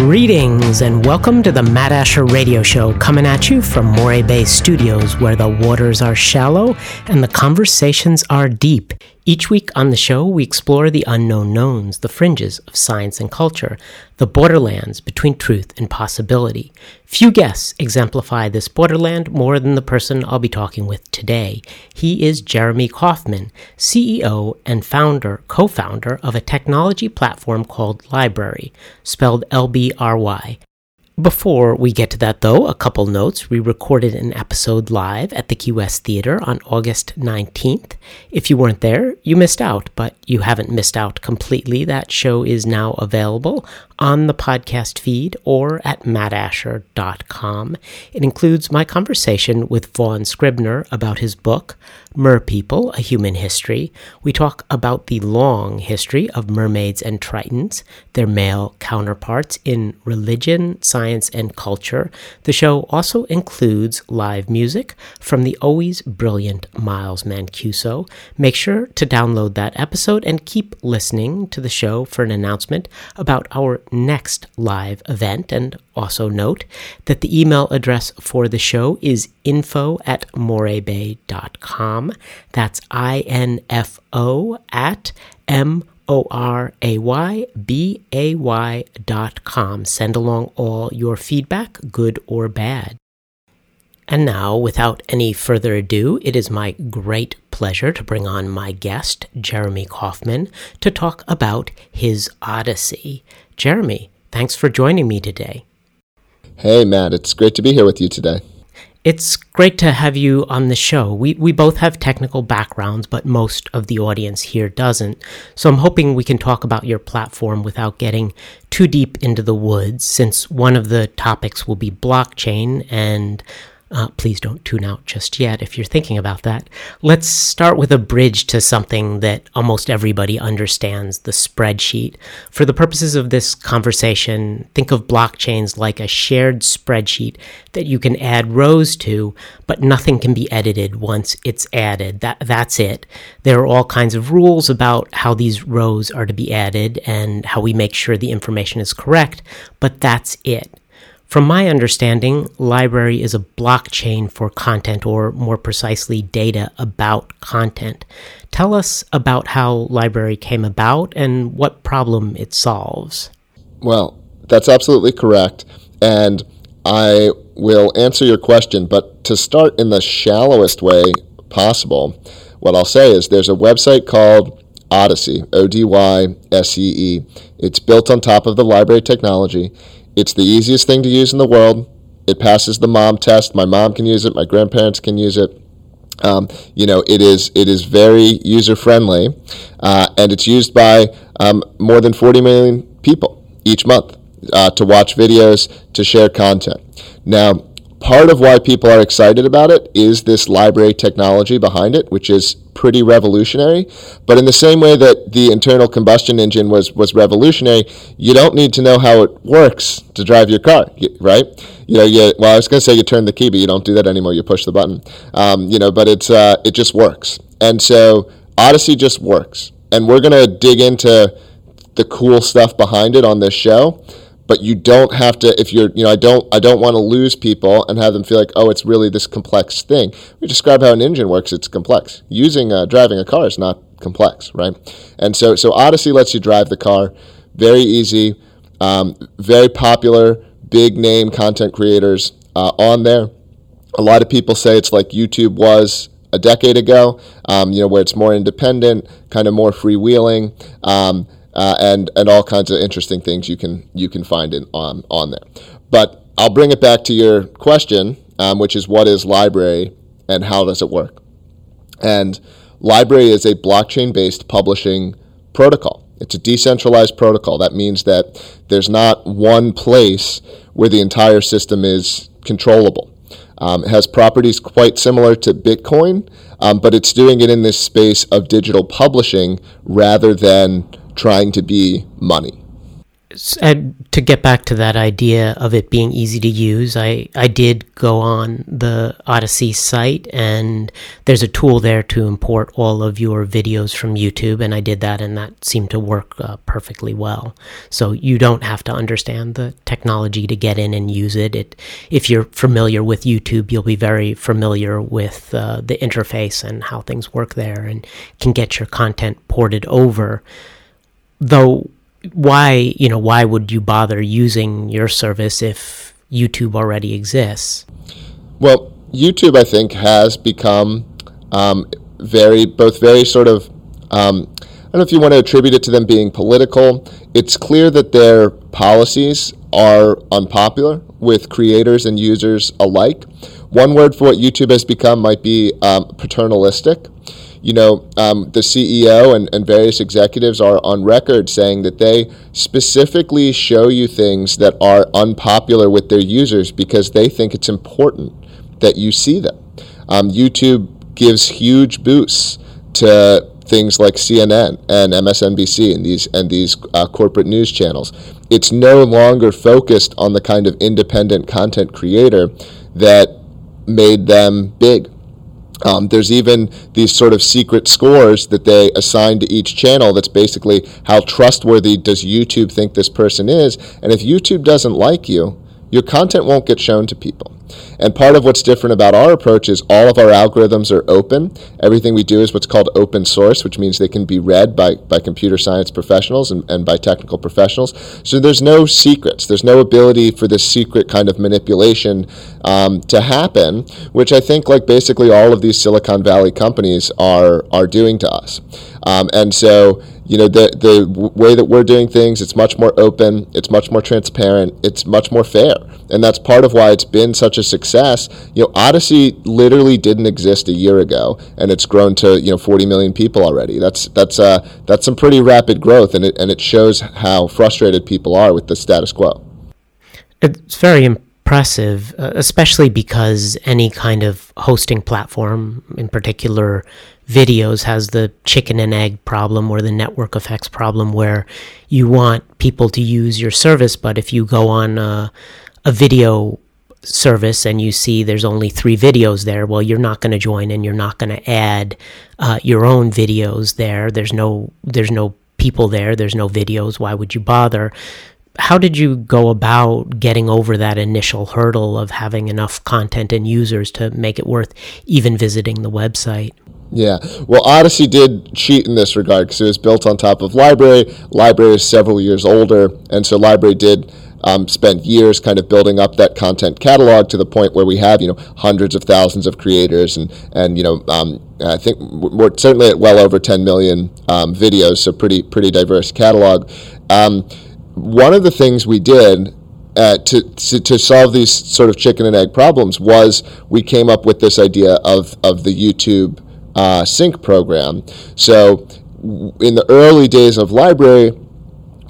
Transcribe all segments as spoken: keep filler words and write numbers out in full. Greetings and welcome to the Matt Asher Radio Show, coming at you from Moray Bay Studios, where the waters are shallow and the conversations are deep. Each week on the show, we explore the unknown knowns, the fringes of science and culture, the borderlands between truth and possibility. Few guests exemplify this borderland more than the person I'll be talking with today. He is Jeremy Kauffman, C E O and founder, co-founder of a technology platform called LBRY, spelled L B R Y. Before we get to that, though, a couple notes. We recorded an episode live at the Key West Theater on August nineteenth. If you weren't there, you missed out, but you haven't missed out completely. That show is now available on the podcast feed or at Matt Asher dot com. It includes my conversation with Vaughn Scribner about his book, Merpeople, A Human History. We talk about the long history of mermaids and tritons, their male counterparts in religion, science, and culture. The show also includes live music from the always brilliant Miles Mancuso. Make sure to download that episode and keep listening to the show for an announcement about our next live event. And also note that the email address for the show is info at moray bay dot com. That's I N F O at M O R A Y B A Y dot com. Send along all your feedback, good or bad. And now, without any further ado, it is my great pleasure to bring on my guest, Jeremy Kauffman, to talk about his Odysee. Jeremy, thanks for joining me today. Hey, Matt. It's great to be here with you today. It's great to have you on the show. We we both have technical backgrounds, but most of the audience here doesn't. So I'm hoping we can talk about your platform without getting too deep into the woods, since one of the topics will be blockchain. And uh, please don't tune out just yet if you're thinking about that. Let's start with a bridge to something that almost everybody understands, the spreadsheet. For the purposes of this conversation, think of blockchains like a shared spreadsheet that you can add rows to, but nothing can be edited once it's added. That that's it. There are all kinds of rules about how these rows are to be added and how we make sure the information is correct, but that's it. From my understanding, LBRY is a blockchain for content, or more precisely, data about content. Tell us about how LBRY came about and what problem it solves. Well, that's absolutely correct, and I will answer your question, but to start in the shallowest way possible, what I'll say is there's a website called Odysee, O D Y S E E. It's built on top of the LBRY technology. It's the easiest thing to use in the world. It passes the mom test. My mom can use it. My grandparents can use it. Um, you know, it is it is very user-friendly, uh, and it's used by um, more than forty million people each month uh, to watch videos, to share content. Now, part of why people are excited about it is this LBRY technology behind it, which is pretty revolutionary. But in the same way that the internal combustion engine was was revolutionary, you don't need to know how it works to drive your car, right? You know, you, well, I was going to say you turn the key, but you don't do that anymore. You push the button, um, you know. But it's uh, it just works, and so Odysee just works. And we're going to dig into the cool stuff behind it on this show. But you don't have to, if you're, you know, I don't, I don't want to lose people and have them feel like, oh, it's really this complex thing. We describe how an engine works. It's complex. Using, uh, driving a car is not complex, right? And so, so Odysee lets you drive the car. Very easy, um, very popular, big name content creators uh, on there. A lot of people say it's like YouTube was a decade ago, um, you know, where it's more independent, kind of more freewheeling, um, Uh, and and all kinds of interesting things you can you can find in on on there. But I'll bring it back to your question, um, which is what is LBRY and how does it work? And LBRY is a blockchain-based publishing protocol. It's a decentralized protocol. That means that there's not one place where the entire system is controllable. Um, it has properties quite similar to Bitcoin, um, but it's doing it in this space of digital publishing rather than trying to be money. and to get back to that idea of it being easy to use, I, I did go on the Odysee site, and there's a tool there to import all of your videos from YouTube, and I did that, and that seemed to work uh, perfectly well. So you don't have to understand the technology to get in and use it. It if you're familiar with YouTube, you'll be very familiar with uh, the interface and how things work there, and can get your content ported over, though. Why, you know, why would you bother using your service if YouTube already exists? Well, YouTube, I think, has become um, very, both very sort of, um, I don't know if you want to attribute it to them being political. It's clear that their policies are unpopular with creators and users alike. One word for what YouTube has become might be um, paternalistic. You know, um, the C E O and, and various executives are on record saying that they specifically show you things that are unpopular with their users because they think it's important that you see them. Um, YouTube gives huge boosts to things like C N N and M S N B C and these and these uh, corporate news channels. It's no longer focused on the kind of independent content creator that made them big. Um, there's even these sort of secret scores that they assign to each channel that's basically how trustworthy does YouTube think this person is. And if YouTube doesn't like you, your content won't get shown to people. And part of what's different about our approach is all of our algorithms are open. Everything we do is what's called open source, which means they can be read by, by computer science professionals and, and by technical professionals. So there's no secrets. There's no ability for this secret kind of manipulation um, to happen, which I think like basically all of these Silicon Valley companies are are doing to us. Um, and so, you know, the, the way that we're doing things, it's much more open, it's much more transparent, it's much more fair. And that's part of why it's been such a success. You know, Odysee literally didn't exist a year ago, and it's grown to, you know, forty million people already. That's that's uh, that's some pretty rapid growth, and it and it shows how frustrated people are with the status quo. It's very impressive, especially because any kind of hosting platform, in particular videos, has the chicken and egg problem or the network effects problem, where you want people to use your service, but if you go on a, a video service and you see there's only three videos there, well, you're not going to join, and you're not going to add uh, your own videos there. There's no, there's no people there. There's no videos. Why would you bother? How did you go about getting over that initial hurdle of having enough content and users to make it worth even visiting the website? Yeah, well, Odysee did cheat in this regard because it was built on top of LBRY. LBRY is several years older, and so LBRY did Um, spent years kind of building up that content catalog to the point where we have, you know, hundreds of thousands of creators and, and you know, um, I think we're certainly at well over ten million um, videos, so pretty pretty diverse catalog. Um, one of the things we did uh, to, to to solve these sort of chicken and egg problems was we came up with this idea of, of the YouTube uh, sync program. So in the early days of LBRY,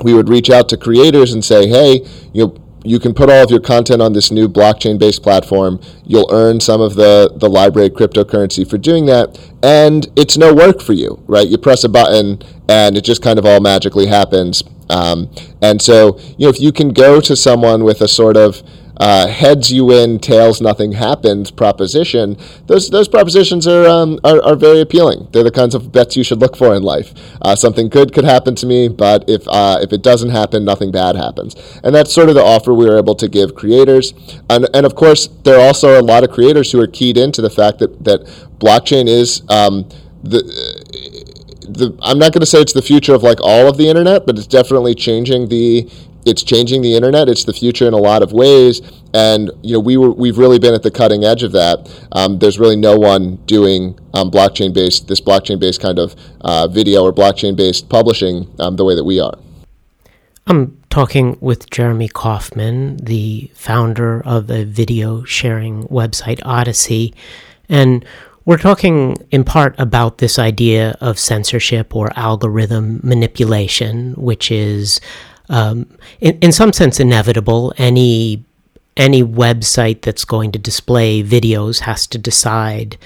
we would reach out to creators and say, hey, you know, you can put all of your content on this new blockchain-based platform. You'll earn some of the, the LBRY cryptocurrency for doing that, and it's no work for you, right? You press a button, and it just kind of all magically happens. Um, and so, you know, if you can go to someone with a sort of uh, heads you in, tails nothing happens proposition, those those propositions are, um, are are very appealing. They're the kinds of bets you should look for in life. Uh, something good could happen to me, but if uh, if it doesn't happen, nothing bad happens. And that's sort of the offer we were able to give creators. And and of course, there are also a lot of creators who are keyed into the fact that that blockchain is um, the. The, I'm not going to say it's the future of like all of the internet, but it's definitely changing the it's changing the internet. It's the future in a lot of ways, and you know we were we've really been at the cutting edge of that. Um, there's really no one doing um, blockchain based this blockchain based kind of uh, video or blockchain based publishing um, the way that we are. I'm talking with Jeremy Kauffman, the founder of a video sharing website, Odysee, and we're talking in part about this idea of censorship or algorithm manipulation, which is, um, in, in some sense, inevitable. Any any website that's going to display videos has to decide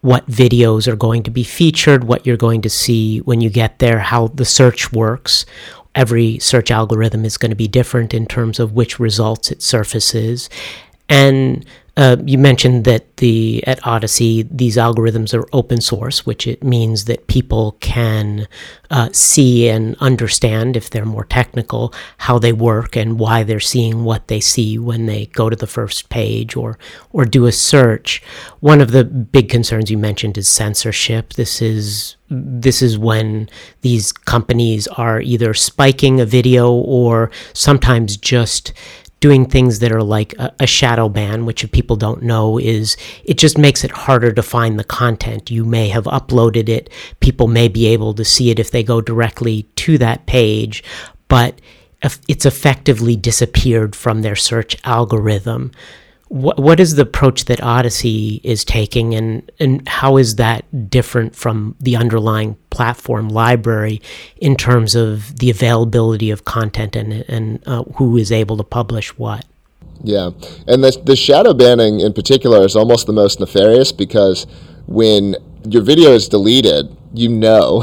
what videos are going to be featured, what you're going to see when you get there, how the search works. Every search algorithm is going to be different in terms of which results it surfaces. And uh, you mentioned that the at Odysee, these algorithms are open source, which it means that people can uh, see and understand, if they're more technical, how they work and why they're seeing what they see when they go to the first page or or do a search. One of the big concerns you mentioned is censorship. This is This is when these companies are either spiking a video or sometimes just doing things that are like a, a shadow ban, which if people don't know is it just makes it harder to find the content. You may have uploaded it. People may be able to see it if they go directly to that page, but it's effectively disappeared from their search algorithm. What what is the approach that Odysee is taking, and, and how is that different from the underlying platform library in terms of the availability of content and and uh, who is able to publish what? Yeah, and the the shadow banning in particular is almost the most nefarious, because when your video is deleted, you know,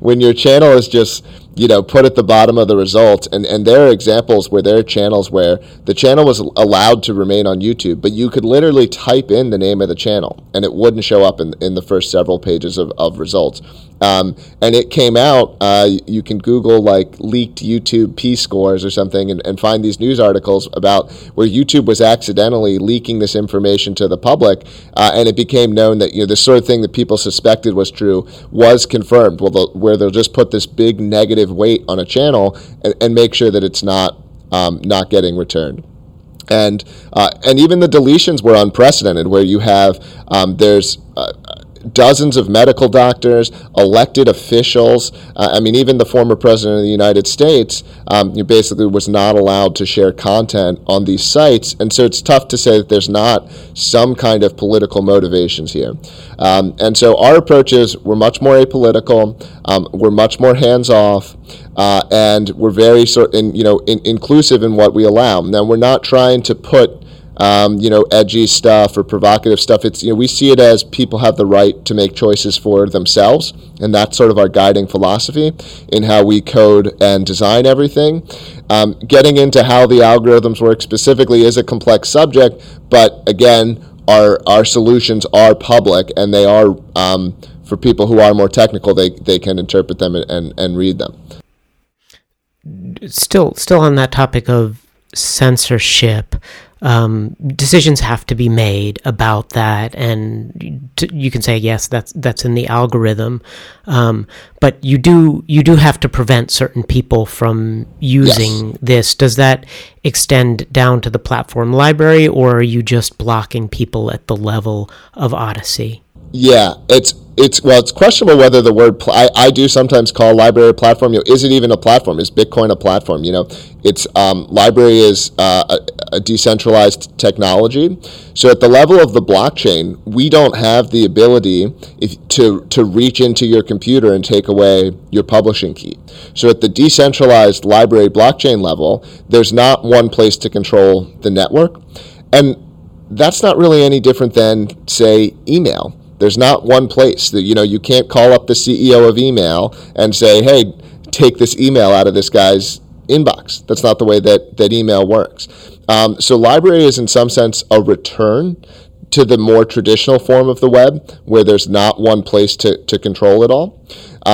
when your channel is just, you know, put at the bottom of the results. And, and there are examples where there are channels where the channel was allowed to remain on YouTube, but you could literally type in the name of the channel and it wouldn't show up in, in the first several pages of, of results. Um, and it came out, uh, you can Google like leaked YouTube P scores or something and, and find these news articles about where YouTube was accidentally leaking this information to the public. Uh, and it became known that, you know, the sort of thing that people suspected was true was confirmed, well, the, where they'll just put this big negative weight on a channel and, and make sure that it's not um, not getting returned. And uh, and even the deletions were unprecedented, where you have um, there's uh, dozens of medical doctors, elected officials. Uh, I mean, even the former president of the United States um, basically was not allowed to share content on these sites. And so it's tough to say that there's not some kind of political motivations here. Um, and so our approach is we're much more apolitical. Um, we're much more hands-off. Uh, and we're very sort in, you know, in, inclusive in what we allow. Now, we're not trying to put Um, you know, edgy stuff or provocative stuff. It's, you know, we see it as people have the right to make choices for themselves, and that's sort of our guiding philosophy in how we code and design everything. Um, getting into how the algorithms work specifically is a complex subject, but again, our our solutions are public, and they are um, for people who are more technical. They they can interpret them and, and, and read them. Still, still on that topic of censorship. Um, decisions have to be made about that, and t- you can say yes, that's that's in the algorithm, um, but you do you do have to prevent certain people from using yes. this. Does that extend down to the platform library, or are you just blocking people at the level of Odysee? Yeah, it's it's well, it's questionable whether the word pl- I, I do sometimes call library a platform. You know, is it even a platform? Is Bitcoin a platform? You know, it's um, library is uh, a, a decentralized technology. So at the level of the blockchain, we don't have the ability if, to to reach into your computer and take away your publishing key. So at the decentralized library blockchain level, there's not one place to control the network. And that's not really any different than, say, email. There's not one place that, you know, you can't call up the C E O of email and say, hey, take this email out of this guy's inbox. That's not the way that, that email works. Um, so library is in some sense a return to the more traditional form of the web where there's not one place to, to control it all.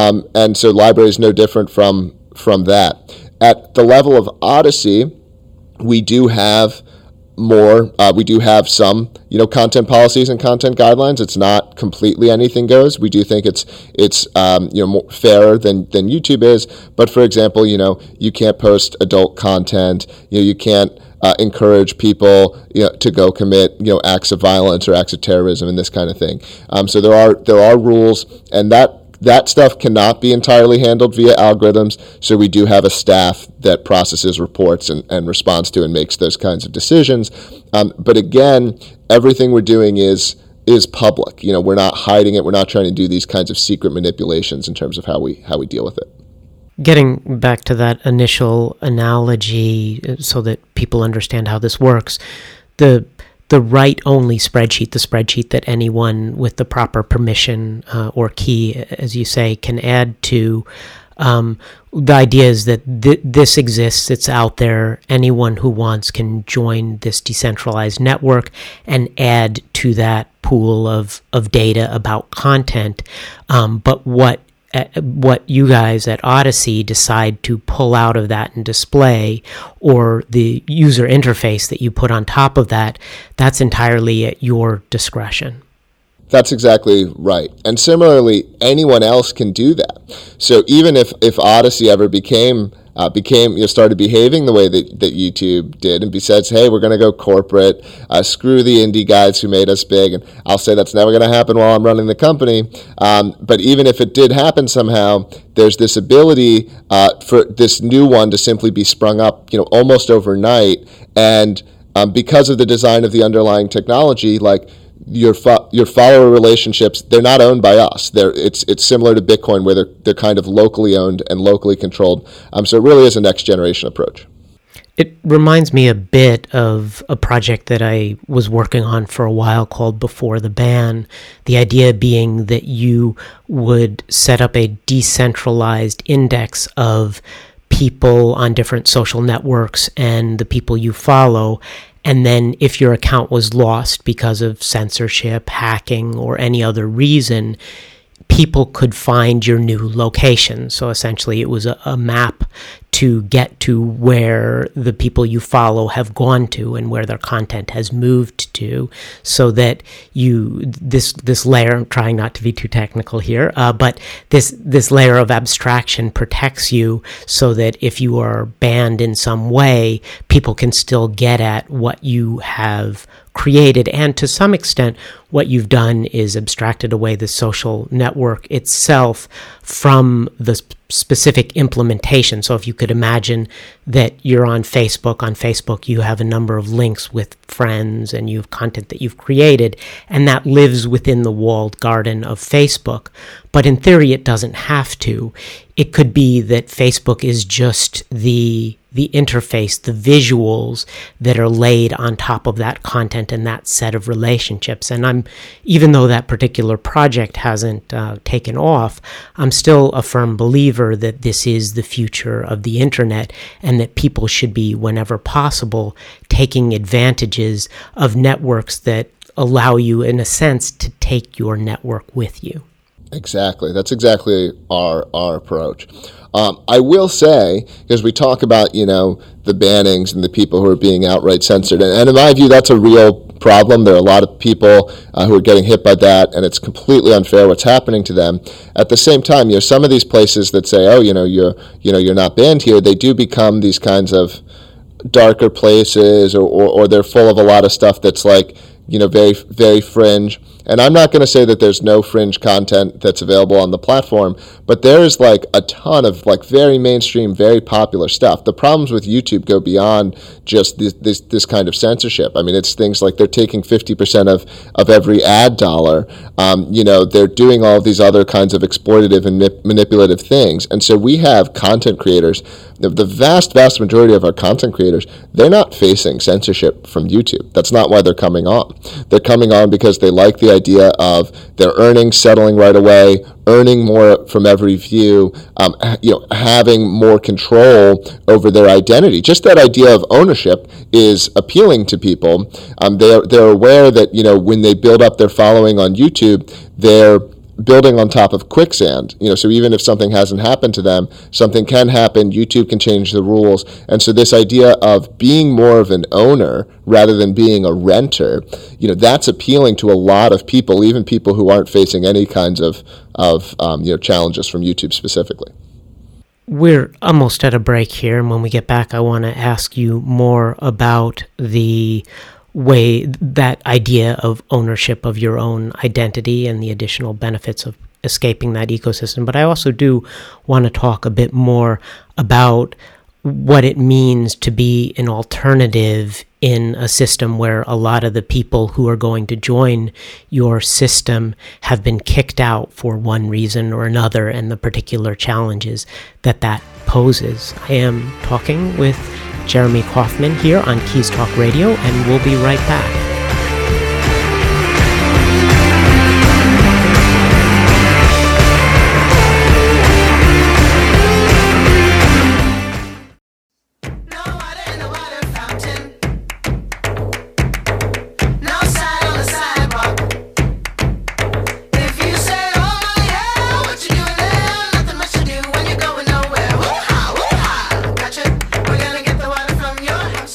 Um, and so library is no different from, from that. At the level of Odysee, we do have more, uh, we do have some, you know, content policies and content guidelines. It's not completely anything goes. We do think it's it's um, you know, more fairer than than YouTube is. But for example, you know, you can't post adult content. You know, you can't uh, encourage people, you know, to go commit, you know, acts of violence or acts of terrorism and this kind of thing. Um, so there are there are rules, and that. That stuff cannot be entirely handled via algorithms, so we do have a staff that processes reports and, and responds to and makes those kinds of decisions. Um, but again, everything we're doing is is public. You know, we're not hiding it. We're not trying to do these kinds of secret manipulations in terms of how we how we deal with it. Getting back to that initial analogy, so that people understand how this works, the the write-only spreadsheet, the spreadsheet that anyone with the proper permission uh, or key, as you say, can add to, Um, the idea is that th- this exists, it's out there. Anyone who wants can join this decentralized network and add to that pool of, of data about content. Um, but what Uh, what you guys at Odysee decide to pull out of that and display, or the user interface that you put on top of that, that's entirely at your discretion. That's exactly right. And similarly, anyone else can do that. So even if, if Odysee ever became Uh, became you know, started behaving the way that, that YouTube did, and be says, hey, we're going to go corporate, uh, screw the indie guys who made us big, and I'll say that's never going to happen while I'm running the company. Um, but even if it did happen somehow, there's this ability uh, for this new one to simply be sprung up, you know, almost overnight, and um, because of the design of the underlying technology, like. Your fo- your follower relationships, they're not owned by us. They're it's it's similar to Bitcoin, where they're they're kind of locally owned and locally controlled. Um, so it really is a next generation approach. It reminds me a bit of a project that I was working on for a while called Before the Ban. The idea being that you would set up a decentralized index of people on different social networks and the people you follow. And then if your account was lost because of censorship, hacking, or any other reason, people could find your new location. So essentially it was a, a map to get to where the people you follow have gone to and where their content has moved to, so that you, this this layer, I'm trying not to be too technical here, uh, but this, this layer of abstraction protects you so that if you are banned in some way, people can still get at what you have created. And to some extent, what you've done is abstracted away the social network itself from the sp- specific implementation. So if you could imagine that you're on Facebook, on Facebook you have a number of links with friends and you have content that you've created, and that lives within the walled garden of Facebook. But in theory, it doesn't have to. It could be that Facebook is just the the interface, the visuals that are laid on top of that content and that set of relationships. And I'm, even though that particular project hasn't uh, taken off, I'm still a firm believer that this is the future of the internet, and that people should be, whenever possible, taking advantages of networks that allow you, in a sense, to take your network with you. Exactly. That's exactly our our approach. Um, I will say, because we talk about, you know, the bannings and the people who are being outright censored, and, and in my view, that's a real problem. There are a lot of people uh, who are getting hit by that, and it's completely unfair what's happening to them. At the same time, you know, some of these places that say, oh, you know, you're you know, you're not banned here, they do become these kinds of darker places, or, or, or they're full of a lot of stuff that's like, you know, very, very fringe. And I'm not going to say that there's no fringe content that's available on the platform, but there is like a ton of like very mainstream, very popular stuff. The problems with YouTube go beyond just this this, this kind of censorship. I mean, it's things like they're taking fifty percent of, of every ad dollar. Um, you know, they're doing all these other kinds of exploitative and ma- manipulative things. And so we have content creators, the, the vast, vast majority of our content creators, they're not facing censorship from YouTube. That's not why they're coming on. They're coming on because they like the idea of their earnings settling right away, earning more from every view, um, you know, having more control over their identity. Just that idea of ownership is appealing to people. Um, they're they're aware that, you know, when they build up their following on YouTube, they're building on top of quicksand, you know, so even if something hasn't happened to them, something can happen. YouTube can change the rules. And so this idea of being more of an owner rather than being a renter, you know, that's appealing to a lot of people, even people who aren't facing any kinds of, of um, you know, challenges from YouTube specifically. We're almost at a break here, and when we get back, I want to ask you more about the way that idea of ownership of your own identity and the additional benefits of escaping that ecosystem. But I also do want to talk a bit more about what it means to be an alternative in a system where a lot of the people who are going to join your system have been kicked out for one reason or another, and the particular challenges that that poses. I am talking with Jeremy Kauffman here on Keys Talk Radio, and we'll be right back.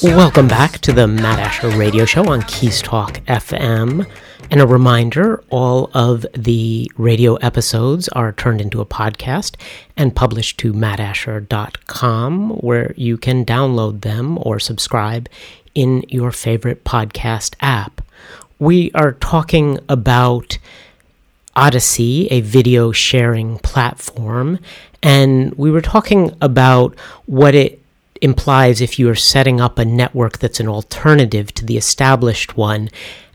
Welcome back to the Matt Asher radio show on Keys Talk F M. And a reminder, all of the radio episodes are turned into a podcast and published to Matt Asher dot com, where you can download them or subscribe in your favorite podcast app. We are talking about Odysee, a video sharing platform, and we were talking about what it implies if you are setting up a network that's an alternative to the established one.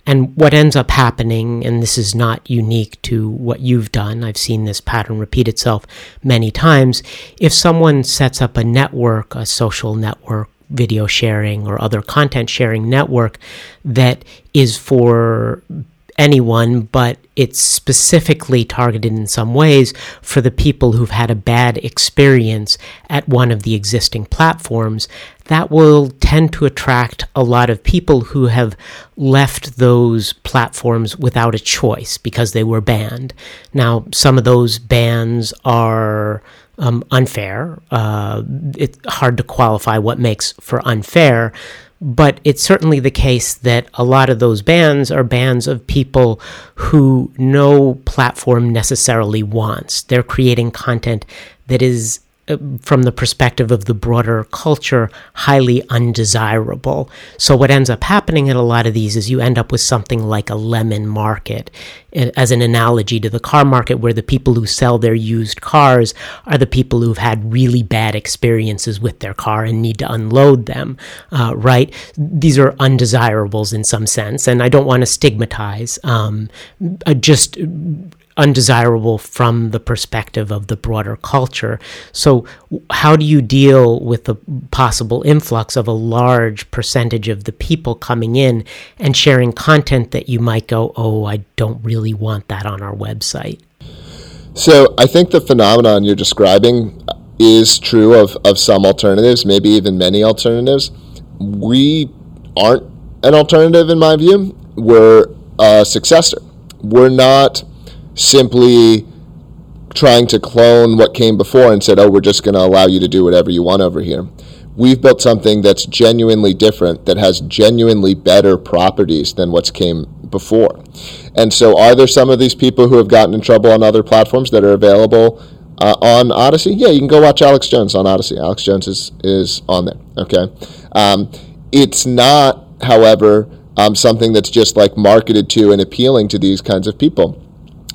And what ends up happening, and this is not unique to what you've done, I've seen this pattern repeat itself many times, if someone sets up a network, a social network, video sharing, or other content sharing network that is for anyone, but it's specifically targeted in some ways for the people who've had a bad experience at one of the existing platforms, that will tend to attract a lot of people who have left those platforms without a choice because they were banned. Now, some of those bans are um, unfair. Uh, it's hard to qualify what makes for unfair, but it's certainly the case that a lot of those bans are bans of people who no platform necessarily wants. They're creating content that is, from the perspective of the broader culture, highly undesirable. So what ends up happening in a lot of these is you end up with something like a lemon market, as an analogy to the car market, where the people who sell their used cars are the people who've had really bad experiences with their car and need to unload them, uh, right? These are undesirables in some sense, and I don't want to stigmatize, um, just undesirable from the perspective of the broader culture. So how do you deal with the possible influx of a large percentage of the people coming in and sharing content that you might go, oh, I don't really want that on our website? So I think the phenomenon you're describing is true of, of some alternatives, maybe even many alternatives. We aren't an alternative, in my view. We're a successor. We're not simply trying to clone what came before and said, oh, we're just going to allow you to do whatever you want over here. We've built something that's genuinely different, that has genuinely better properties than what's came before. And so are there some of these people who have gotten in trouble on other platforms that are available uh, on Odysee? Yeah, you can go watch Alex Jones on Odysee. Alex Jones is, is on there, okay? Um, it's not, however, um, something that's just like marketed to and appealing to these kinds of people.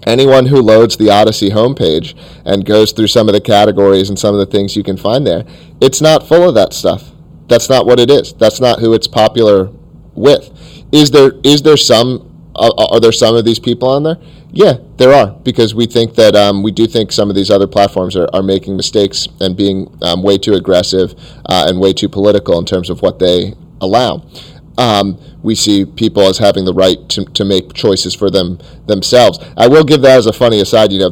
Anyone who loads the Odysee homepage and goes through some of the categories and some of the things you can find there, it's not full of that stuff. That's not what it is. That's not who it's popular with. Is there? Is there some? Are there some of these people on there? Yeah, there are, because we think that um, we do think some of these other platforms are, are making mistakes and being um, way too aggressive uh, and way too political in terms of what they allow. Um, we see people as having the right to, to make choices for them themselves. I will give that as a funny aside. You know,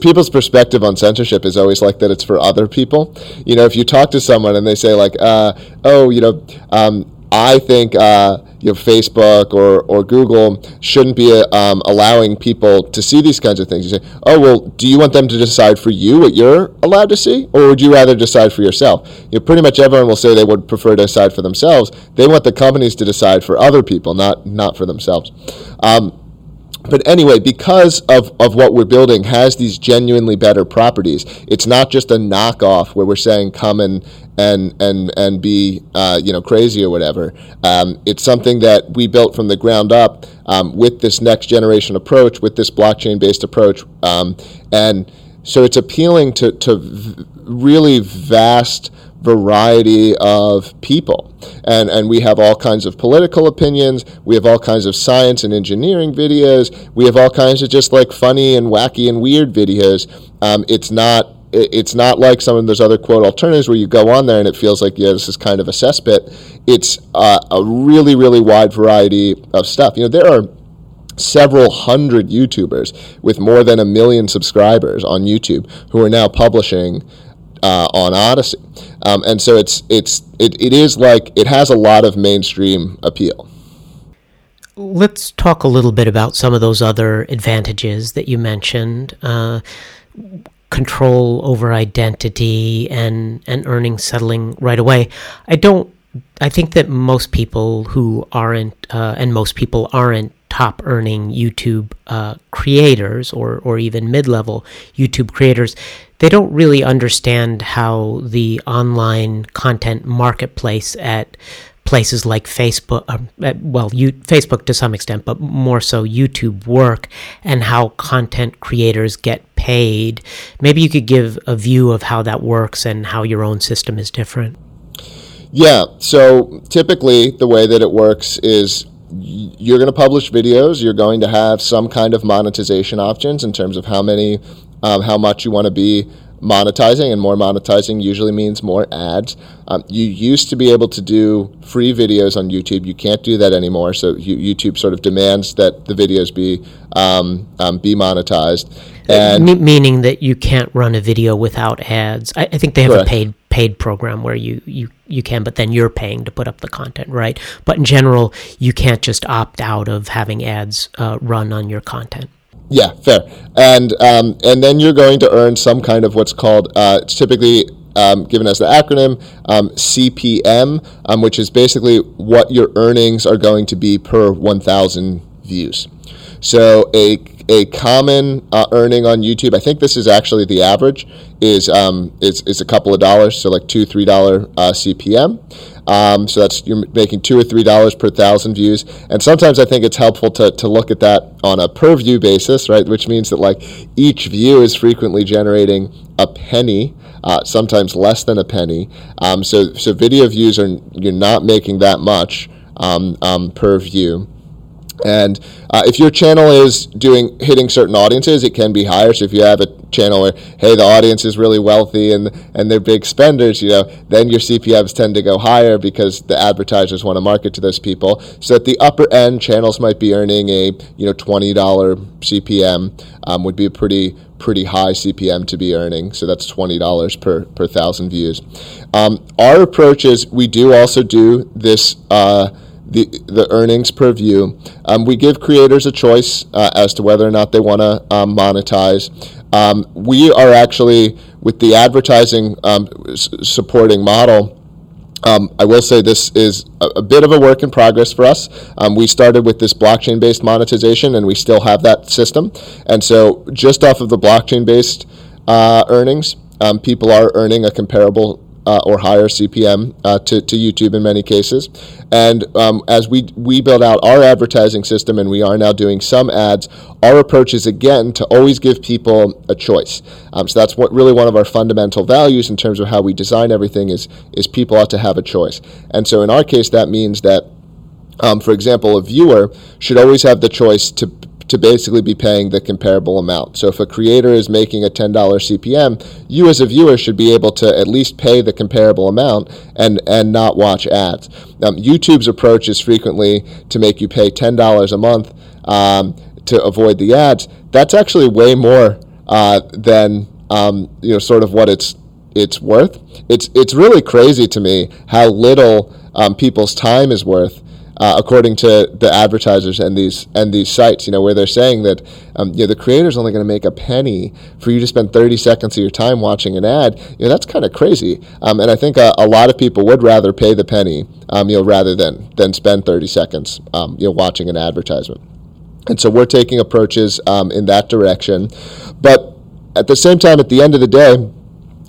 people's perspective on censorship is always like that it's for other people. You know, if you talk to someone and they say like, uh, oh, you know, um, I think uh, you know, Facebook or, or Google shouldn't be uh, um, allowing people to see these kinds of things. You say, oh, well, do you want them to decide for you what you're allowed to see, or would you rather decide for yourself? You know, pretty much everyone will say they would prefer to decide for themselves. They want the companies to decide for other people, not not for themselves. Um, But anyway, because of, of what we're building has these genuinely better properties, it's not just a knockoff where we're saying come and and and, and be uh, you know crazy or whatever. Um, it's something that we built from the ground up um, with this next generation approach, with this blockchain-based approach. Um, and so it's appealing to, to v- really vast variety of people, and and we have all kinds of political opinions, we have all kinds of science and engineering videos, we have all kinds of just like funny and wacky and weird videos. um it's not it's not like some of those other quote alternatives where you go on there and it feels like, yeah, this is kind of a cesspit. It's uh, a really really wide variety of stuff. You know, there are several hundred YouTubers with more than a million subscribers on YouTube who are now publishing Uh, on Odysee, um, and so it's it's it, it is like it has a lot of mainstream appeal. Let's talk a little bit about some of those other advantages that you mentioned: uh, control over identity and and earning settling right away. I don't I think that most people who aren't, uh, and most people aren't top earning YouTube uh, creators or, or even mid-level YouTube creators, they don't really understand how the online content marketplace at places like Facebook, um, well, you, Facebook to some extent, but more so YouTube work, and how content creators get paid. Maybe you could give a view of how that works and how your own system is different. Yeah, so typically the way that it works is you're going to publish videos, you're going to have some kind of monetization options in terms of how many, um, how much you want to be monetizing, and more monetizing usually means more ads. Um, you used to be able to do free videos on YouTube. You can't do that anymore. So you, YouTube sort of demands that the videos be um, um, be monetized, and Me- meaning that you can't run a video without ads. I, I think they have correct. a paid paid program where you, you you can, but then you're paying to put up the content, right? But in general, you can't just opt out of having ads uh, run on your content. Yeah, fair. And um, and then you're going to earn some kind of what's called, uh, it's typically um, given as the acronym, um, C P M, um, which is basically what your earnings are going to be per one thousand views. So a a common uh, earning on YouTube, I think this is actually the average, is um is, is a couple of dollars, so like two, three dollar uh, C P M. Um, so that's you're making two or three dollars per thousand views. And sometimes I think it's helpful to to look at that on a per view basis, right? Which means that like each view is frequently generating a penny, uh, sometimes less than a penny. Um, so so video views are you're not making that much um, um per view. And uh, if your channel is doing hitting certain audiences, it can be higher. So if you have a channel where, hey, the audience is really wealthy and and they're big spenders, you know, then your C P Ms tend to go higher because the advertisers want to market to those people. So at the upper end, channels might be earning a you know twenty dollar C P M um, would be a pretty pretty high C P M to be earning. So that's twenty dollars per per thousand views. Um, our approach is we do also do this. Uh, The, the earnings per view. Um, we give creators a choice uh, as to whether or not they want to um, monetize. Um, we are actually, with the advertising um, s- supporting model, Um, I will say this is a, a bit of a work in progress for us. Um, we started with this blockchain-based monetization, and we still have that system. And so just off of the blockchain-based uh, earnings, um, people are earning a comparable Uh, or higher C P M uh, to, to YouTube in many cases. And um, as we we build out our advertising system, and we are now doing some ads, our approach is, again, to always give people a choice. Um, so that's what really one of our fundamental values in terms of how we design everything is, is people ought to have a choice. And so in our case, that means that, um, for example, a viewer should always have the choice to to basically be paying the comparable amount. So if a creator is making a ten dollar C P M, you as a viewer should be able to at least pay the comparable amount and, and not watch ads. Um, YouTube's approach is frequently to make you pay ten dollars a month um, to avoid the ads. That's actually way more uh, than um, you know sort of what it's it's worth. It's it's really crazy to me how little um, people's time is worth. Uh, according to the advertisers and these and these sites, you know, where they're saying that um, you know, the creator's only going to make a penny for you to spend thirty seconds of your time watching an ad. You know, that's kind of crazy. Um, and I think a, a lot of people would rather pay the penny, um, you know, rather than than spend thirty seconds, um, you know, watching an advertisement. And so we're taking approaches um, in that direction. But at the same time, at the end of the day,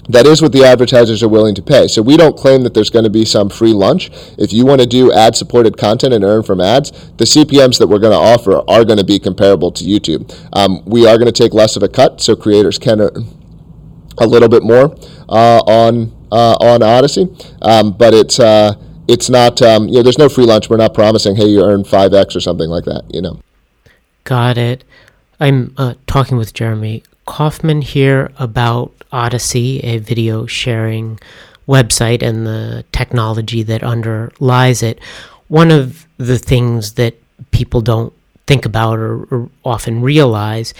that is what the advertisers are willing to pay. So we don't claim that there's going to be some free lunch. If you want to do ad-supported content and earn from ads, the C P Ms that we're going to offer are going to be comparable to YouTube. Um, we are going to take less of a cut, so creators can earn a little bit more uh, on uh, on Odysee. Um, but it's uh, it's not um, you know there's no free lunch. We're not promising, hey, you earn five X or something like that. You know. Got it. I'm uh, talking with Jeremy Kauffman here about Odysee, a video sharing website, and the technology that underlies it. One of the things that people don't think about or, or often realize,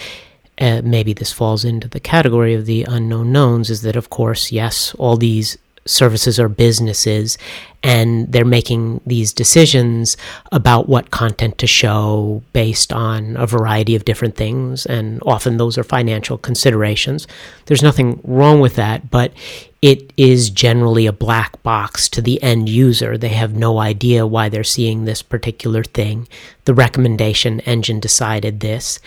uh, maybe this falls into the category of the unknown knowns, is that, of course, yes, all these services are businesses, and they're making these decisions about what content to show based on a variety of different things, and often those are financial considerations. There's nothing wrong with that, but it is generally a black box to the end user. They have no idea why they're seeing this particular thing. The recommendation engine decided this.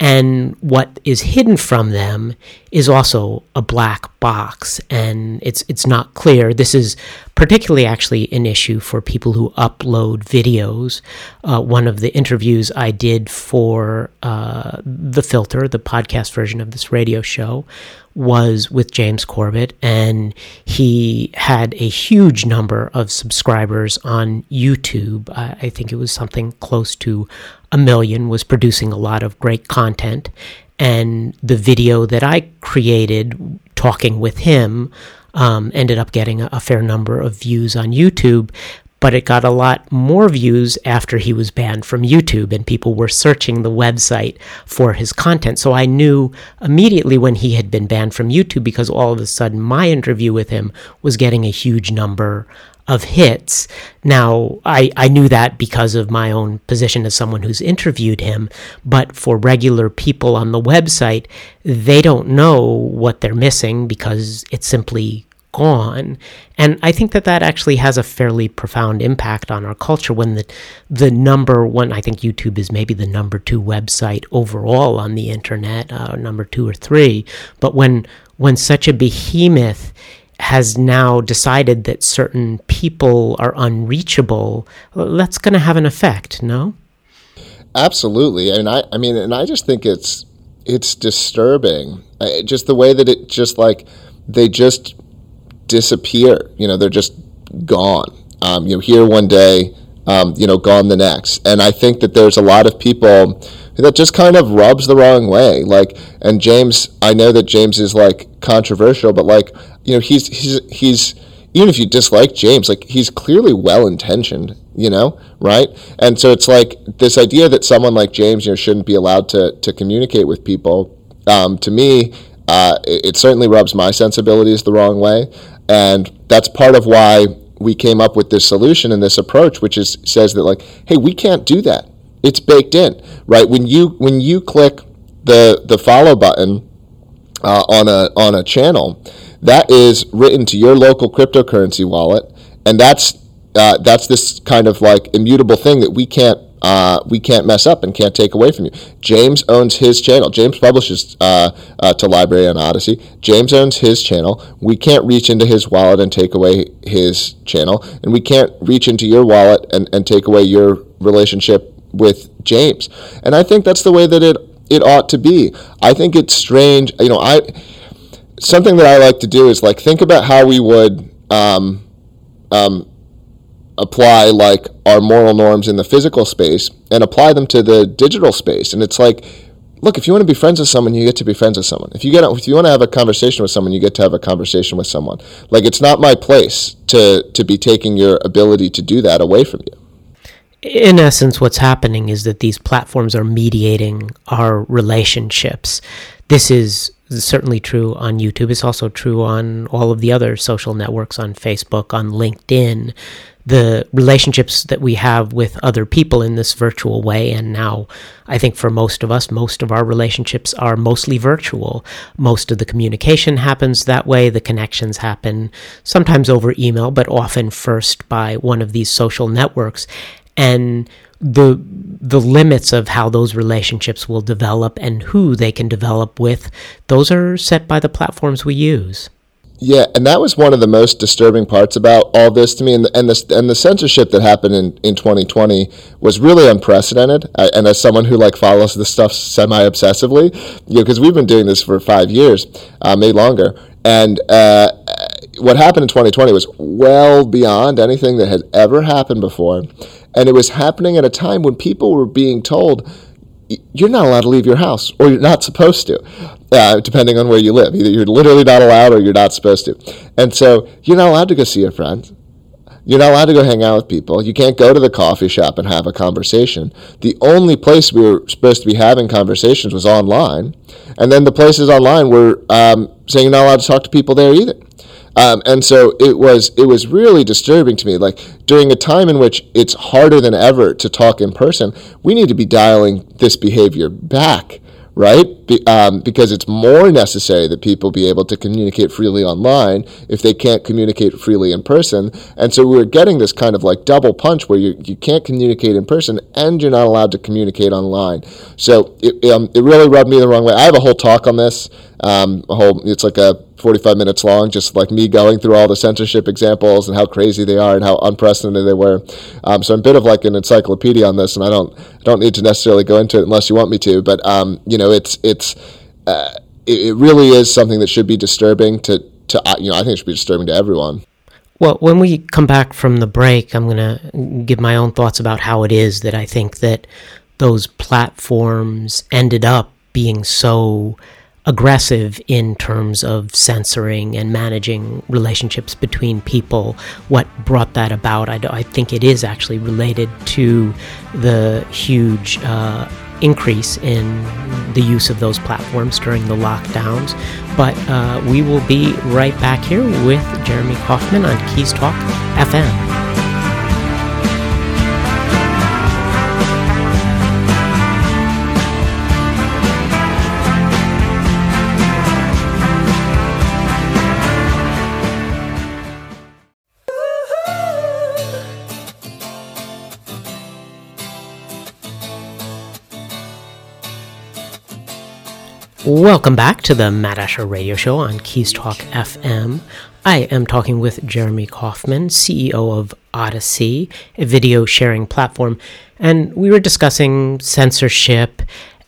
And what is hidden from them is also a black box, and it's it's not clear. This is particularly actually an issue for people who upload videos. Uh, one of the interviews I did for uh, The Filter, the podcast version of this radio show, was with James Corbett, and he had a huge number of subscribers on YouTube. I, I think it was something close to a million, was producing a lot of great content. And the video that I created talking with him um, ended up getting a, a fair number of views on YouTube, but it got a lot more views after he was banned from YouTube and people were searching the website for his content. So I knew immediately when he had been banned from YouTube, because all of a sudden my interview with him was getting a huge number of hits. Now, I, I knew that because of my own position as someone who's interviewed him, but for regular people on the website, they don't know what they're missing because it's simply gone. And I think that that actually has a fairly profound impact on our culture when the the number one, I think YouTube is maybe the number two website overall on the internet, uh, number two or three, but when when such a behemoth has now decided that certain people are unreachable, that's going to have an effect, no? Absolutely. And I, I mean, and I just think it's, it's disturbing. I, just the way that it just like, they just disappear, you know, they're just gone, um, you know, here one day, um, you know, gone the next. And I think that there's a lot of people that just kind of rubs the wrong way. Like, and James, I know that James is like controversial, but like, you know, he's, he's, he's, even if you dislike James, like he's clearly well-intentioned, you know, right? And so it's like this idea that someone like James, you know, shouldn't be allowed to, to communicate with people. Um, to me, uh, it, it certainly rubs my sensibilities the wrong way. And that's part of why we came up with this solution and this approach, which is says that like, hey, we can't do that. It's baked in, right? When you when you click the the follow button uh, on a on a channel, that is written to your local cryptocurrency wallet, and that's uh, that's this kind of like immutable thing that we can't uh, we can't mess up and can't take away from you. James owns his channel. James publishes uh, uh, to L B R Y on Odysee. James owns his channel. We can't reach into his wallet and take away his channel, and we can't reach into your wallet and, and take away your relationship with James. And I think that's the way that it it ought to be. I think it's strange, you know, I something that I like to do is like think about how we would um, um, apply like our moral norms in the physical space and apply them to the digital space. And it's like, look, if you want to be friends with someone, you get to be friends with someone. If you get, if you want to have a conversation with someone, you get to have a conversation with someone. Like, it's not my place to to be taking your ability to do that away from you. In essence, what's happening is that these platforms are mediating our relationships. This is certainly true on YouTube. It's also true on all of the other social networks, on Facebook, on LinkedIn. The relationships that we have with other people in this virtual way, and now I think for most of us, most of our relationships are mostly virtual. Most of the communication happens that way. The connections happen sometimes over email, but often first by one of these social networks. And the the limits of how those relationships will develop and who they can develop with, those are set by the platforms we use. Yeah, and that was one of the most disturbing parts about all this to me. And the, and, the, and the censorship that happened in, in twenty twenty was really unprecedented. I, and as someone who like follows this stuff semi-obsessively, you know, because we've been doing this for five years, uh, maybe longer. And uh, what happened in twenty twenty was well beyond anything that had ever happened before. And it was happening at a time when people were being told, you're not allowed to leave your house, or you're not supposed to, uh, depending on where you live. Either you're literally not allowed or you're not supposed to. And so you're not allowed to go see your friends. You're not allowed to go hang out with people. You can't go to the coffee shop and have a conversation. The only place we were supposed to be having conversations was online. And then the places online were um, saying you're not allowed to talk to people there either. Um, and so it was it was really disturbing to me. Like, during a time in which it's harder than ever to talk in person, we need to be dialing this behavior back, right? Be, um, because it's more necessary that people be able to communicate freely online if they can't communicate freely in person. And so we're getting this kind of like double punch where you you can't communicate in person and you're not allowed to communicate online. So it um, it really rubbed me the wrong way. I have a whole talk on this. Um, a whole it's like a forty-five minutes long, just like me going through all the censorship examples and how crazy they are and how unprecedented they were. Um, so I'm a bit of like an encyclopedia on this, and I don't I don't need to necessarily go into it unless you want me to. But um, you know, it's it's uh, it, it really is something that should be disturbing to to you know I think it should be disturbing to everyone. Well, when we come back from the break, I'm gonna give my own thoughts about how it is that I think that those platforms ended up being so aggressive in terms of censoring and managing relationships between people. What brought that about? I, I think it is actually related to the huge uh, increase in the use of those platforms during the lockdowns. But uh, we will be right back here with Jeremy Kauffman on Keys Talk F M. Welcome back to the Matt Asher Radio Show on Keys Talk F M. I am talking with Jeremy Kauffman, C E O of Odysee, a video sharing platform, and we were discussing censorship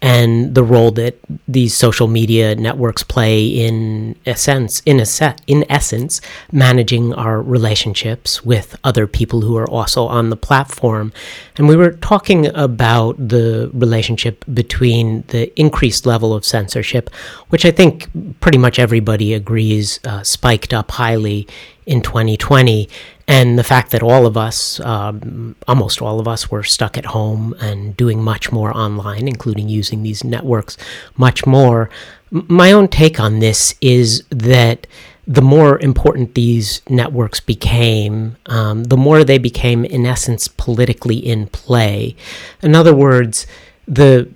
and the role that these social media networks play in a sense, in a set, in essence, managing our relationships with other people who are also on the platform. And we were talking about the relationship between the increased level of censorship, which I think pretty much everybody agrees uh, spiked up highly in twenty twenty, and the fact that all of us, um, almost all of us, were stuck at home and doing much more online, including using these networks much more. M- my own take on this is that the more important these networks became, um, the more they became, in essence, politically in play. In other words, the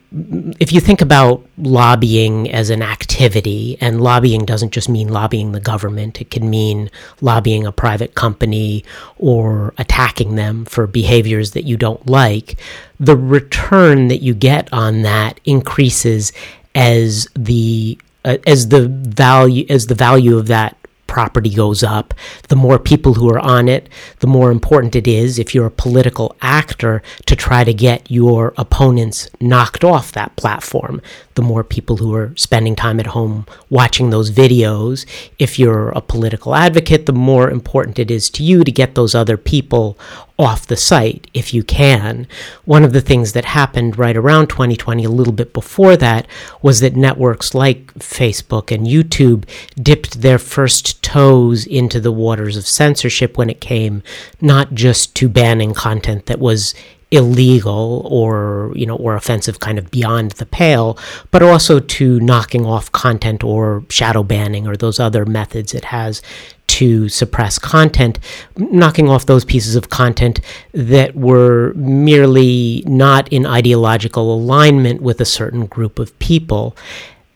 if you think about lobbying as an activity, and lobbying doesn't just mean lobbying the government, it can mean lobbying a private company or attacking them for behaviors that you don't like, the return that you get on that increases as the uh, as the value as the value of that property goes up. The more people who are on it, the more important it is, if you're a political actor, to try to get your opponents knocked off that platform. The more people who are spending time at home watching those videos, if you're a political advocate, the more important it is to you to get those other people off the site if you can. One of the things that happened right around twenty twenty, a little bit before that, was that networks like Facebook and YouTube dipped their first toes into the waters of censorship when it came not just to banning content that was illegal or, you know, or offensive, kind of beyond the pale, but also to knocking off content or shadow banning or those other methods it has to suppress content, knocking off those pieces of content that were merely not in ideological alignment with a certain group of people.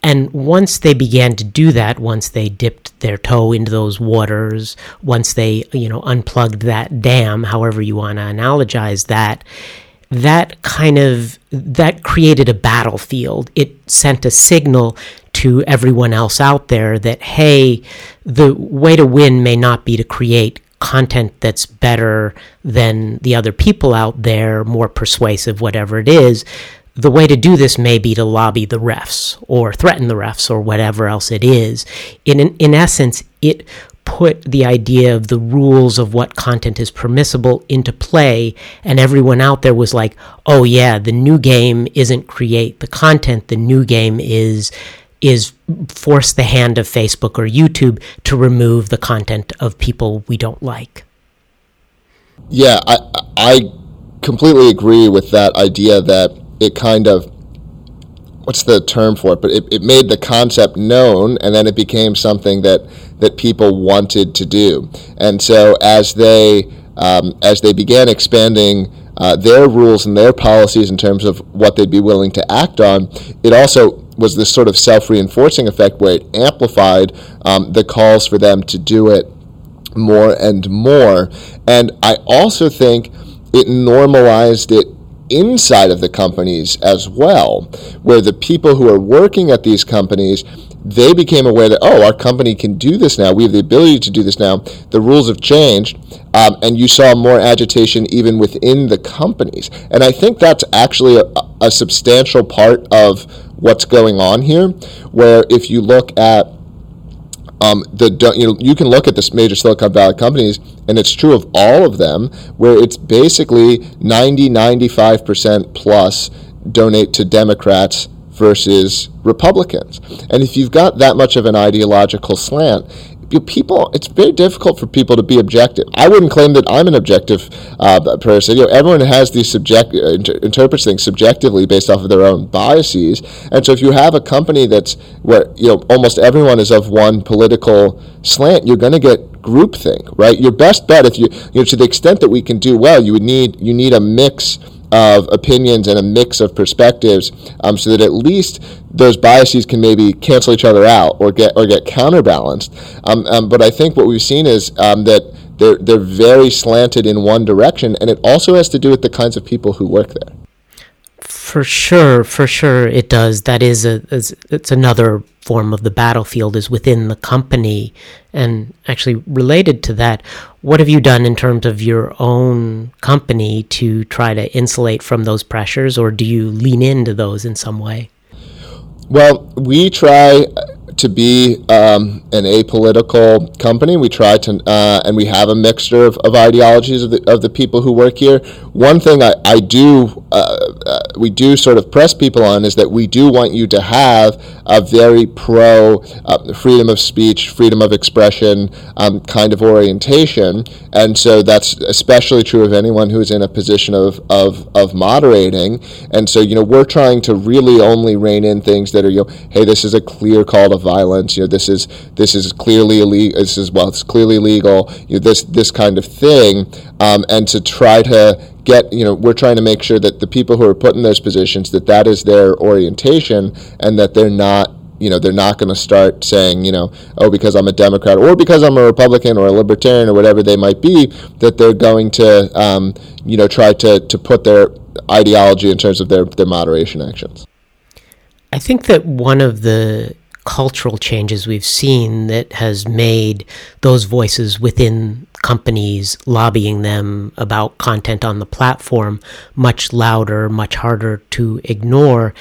And once they began to do that, once they dipped their toe into those waters, once they, you know, unplugged that dam, however you want to analogize that, that kind of, that created a battlefield. It sent a signal to everyone else out there that, hey, the way to win may not be to create content that's better than the other people out there, more persuasive, whatever it is. The way to do this may be to lobby the refs or threaten the refs or whatever else it is. In in essence, it put the idea of the rules of what content is permissible into play, and everyone out there was like, oh yeah, the new game isn't create the content, the new game is is force the hand of Facebook or YouTube to remove the content of people we don't like. Yeah, I I completely agree with that idea that it kind of, what's the term for it, but it, it made the concept known, and then it became something that, that people wanted to do. And so as they um, as they began expanding uh, their rules and their policies in terms of what they'd be willing to act on, it also was this sort of self-reinforcing effect where it amplified um, the calls for them to do it more and more. And I also think it normalized it inside of the companies as well, where the people who are working at these companies, they became aware that, oh, our company can do this now. We have the ability to do this now. The rules have changed, um, and you saw more agitation even within the companies. And I think that's actually a, a substantial part of what's going on here, where if you look at Um, the you know, you can look at the major Silicon Valley companies, and it's true of all of them, where it's basically ninety, ninety-five percent plus donate to Democrats versus Republicans. And if you've got that much of an ideological slant, people, it's very difficult for people to be objective. I wouldn't claim that I'm an objective uh, person. You know, everyone has these subject inter- interprets things subjectively based off of their own biases. And so, if you have a company that's where you know almost everyone is of one political slant, you're going to get groupthink, right? Your best bet, if you, you know, to the extent that we can do well, you would need you need a mix of opinions and a mix of perspectives, um, so that at least those biases can maybe cancel each other out or get or get counterbalanced. Um, um, but I think what we've seen is um, that they're they're very slanted in one direction, and it also has to do with the kinds of people who work there. For sure, for sure, it does. That is a is, it's another form of the battlefield is within the company. And actually related to that, what have you done in terms of your own company to try to insulate from those pressures, or do you lean into those in some way? Well, we try to be um, an apolitical company. We try to, uh, and we have a mixture of, of ideologies of the, of the people who work here. One thing I, I do, uh, uh, we do sort of press people on is that we do want you to have a very pro uh, freedom of speech, freedom of expression um, kind of orientation. And so that's especially true of anyone who is in a position of, of, of moderating. And so, you know, we're trying to really only rein in things that are, you know, hey, this is a clear call to violence, you know, this is this is clearly illegal, this is, well, it's clearly legal, you know, this this kind of thing, um, and to try to get, you know, we're trying to make sure that the people who are put in those positions, that that is their orientation, and that they're not, you know, they're not going to start saying, you know, oh, because I'm a Democrat or because I'm a Republican or a Libertarian or whatever they might be, that they're going to, um, you know, try to, to put their ideology in terms of their, their moderation actions. I think that one of the cultural changes we've seen that has made those voices within companies lobbying them about content on the platform much louder, much harder to ignore,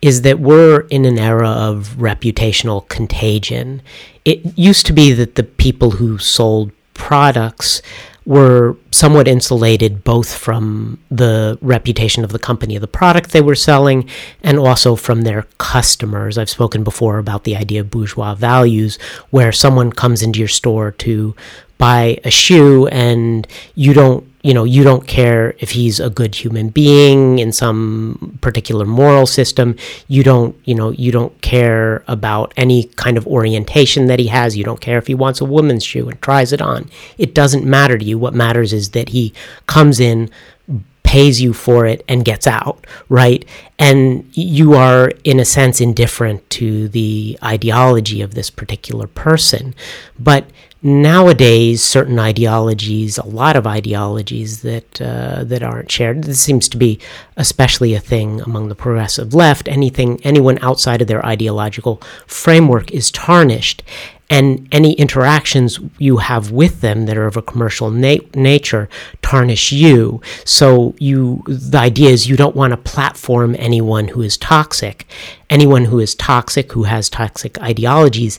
is that we're in an era of reputational contagion. It used to be that the people who sold products were somewhat insulated both from the reputation of the company of the product they were selling and also from their customers. I've spoken before about the idea of bourgeois values, where someone comes into your store to buy a shoe and you don't you know, you don't care if he's a good human being in some particular moral system. You don't, you know, you don't care about any kind of orientation that he has. You don't care if he wants a woman's shoe and tries it on. It doesn't matter to you. What matters is that he comes in, pays you for it, and gets out, right? And you are, in a sense, indifferent to the ideology of this particular person. But nowadays, certain ideologies, a lot of ideologies that uh, that aren't shared. This seems to be especially a thing among the progressive left. Anything, anyone outside of their ideological framework is tarnished, and any interactions you have with them that are of a commercial na- nature tarnish you. So you, the idea is you don't want to platform anyone who is toxic. Anyone who is toxic, who has toxic ideologies,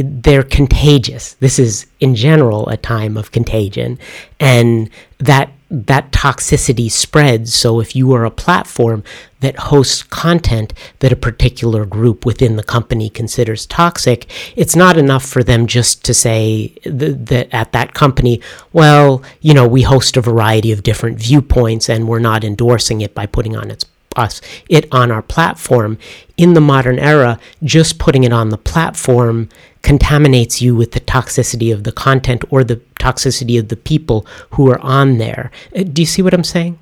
they're contagious. This is, in general, a time of contagion, and that that toxicity spreads. So if you are a platform that hosts content that a particular group within the company considers toxic, it's not enough for them just to say th- that at that company, well, you know, we host a variety of different viewpoints and we're not endorsing it by putting on its us it on our platform. In the modern era, just putting it on the platform contaminates you with the toxicity of the content or the toxicity of the people who are on there. Do you see what I'm saying?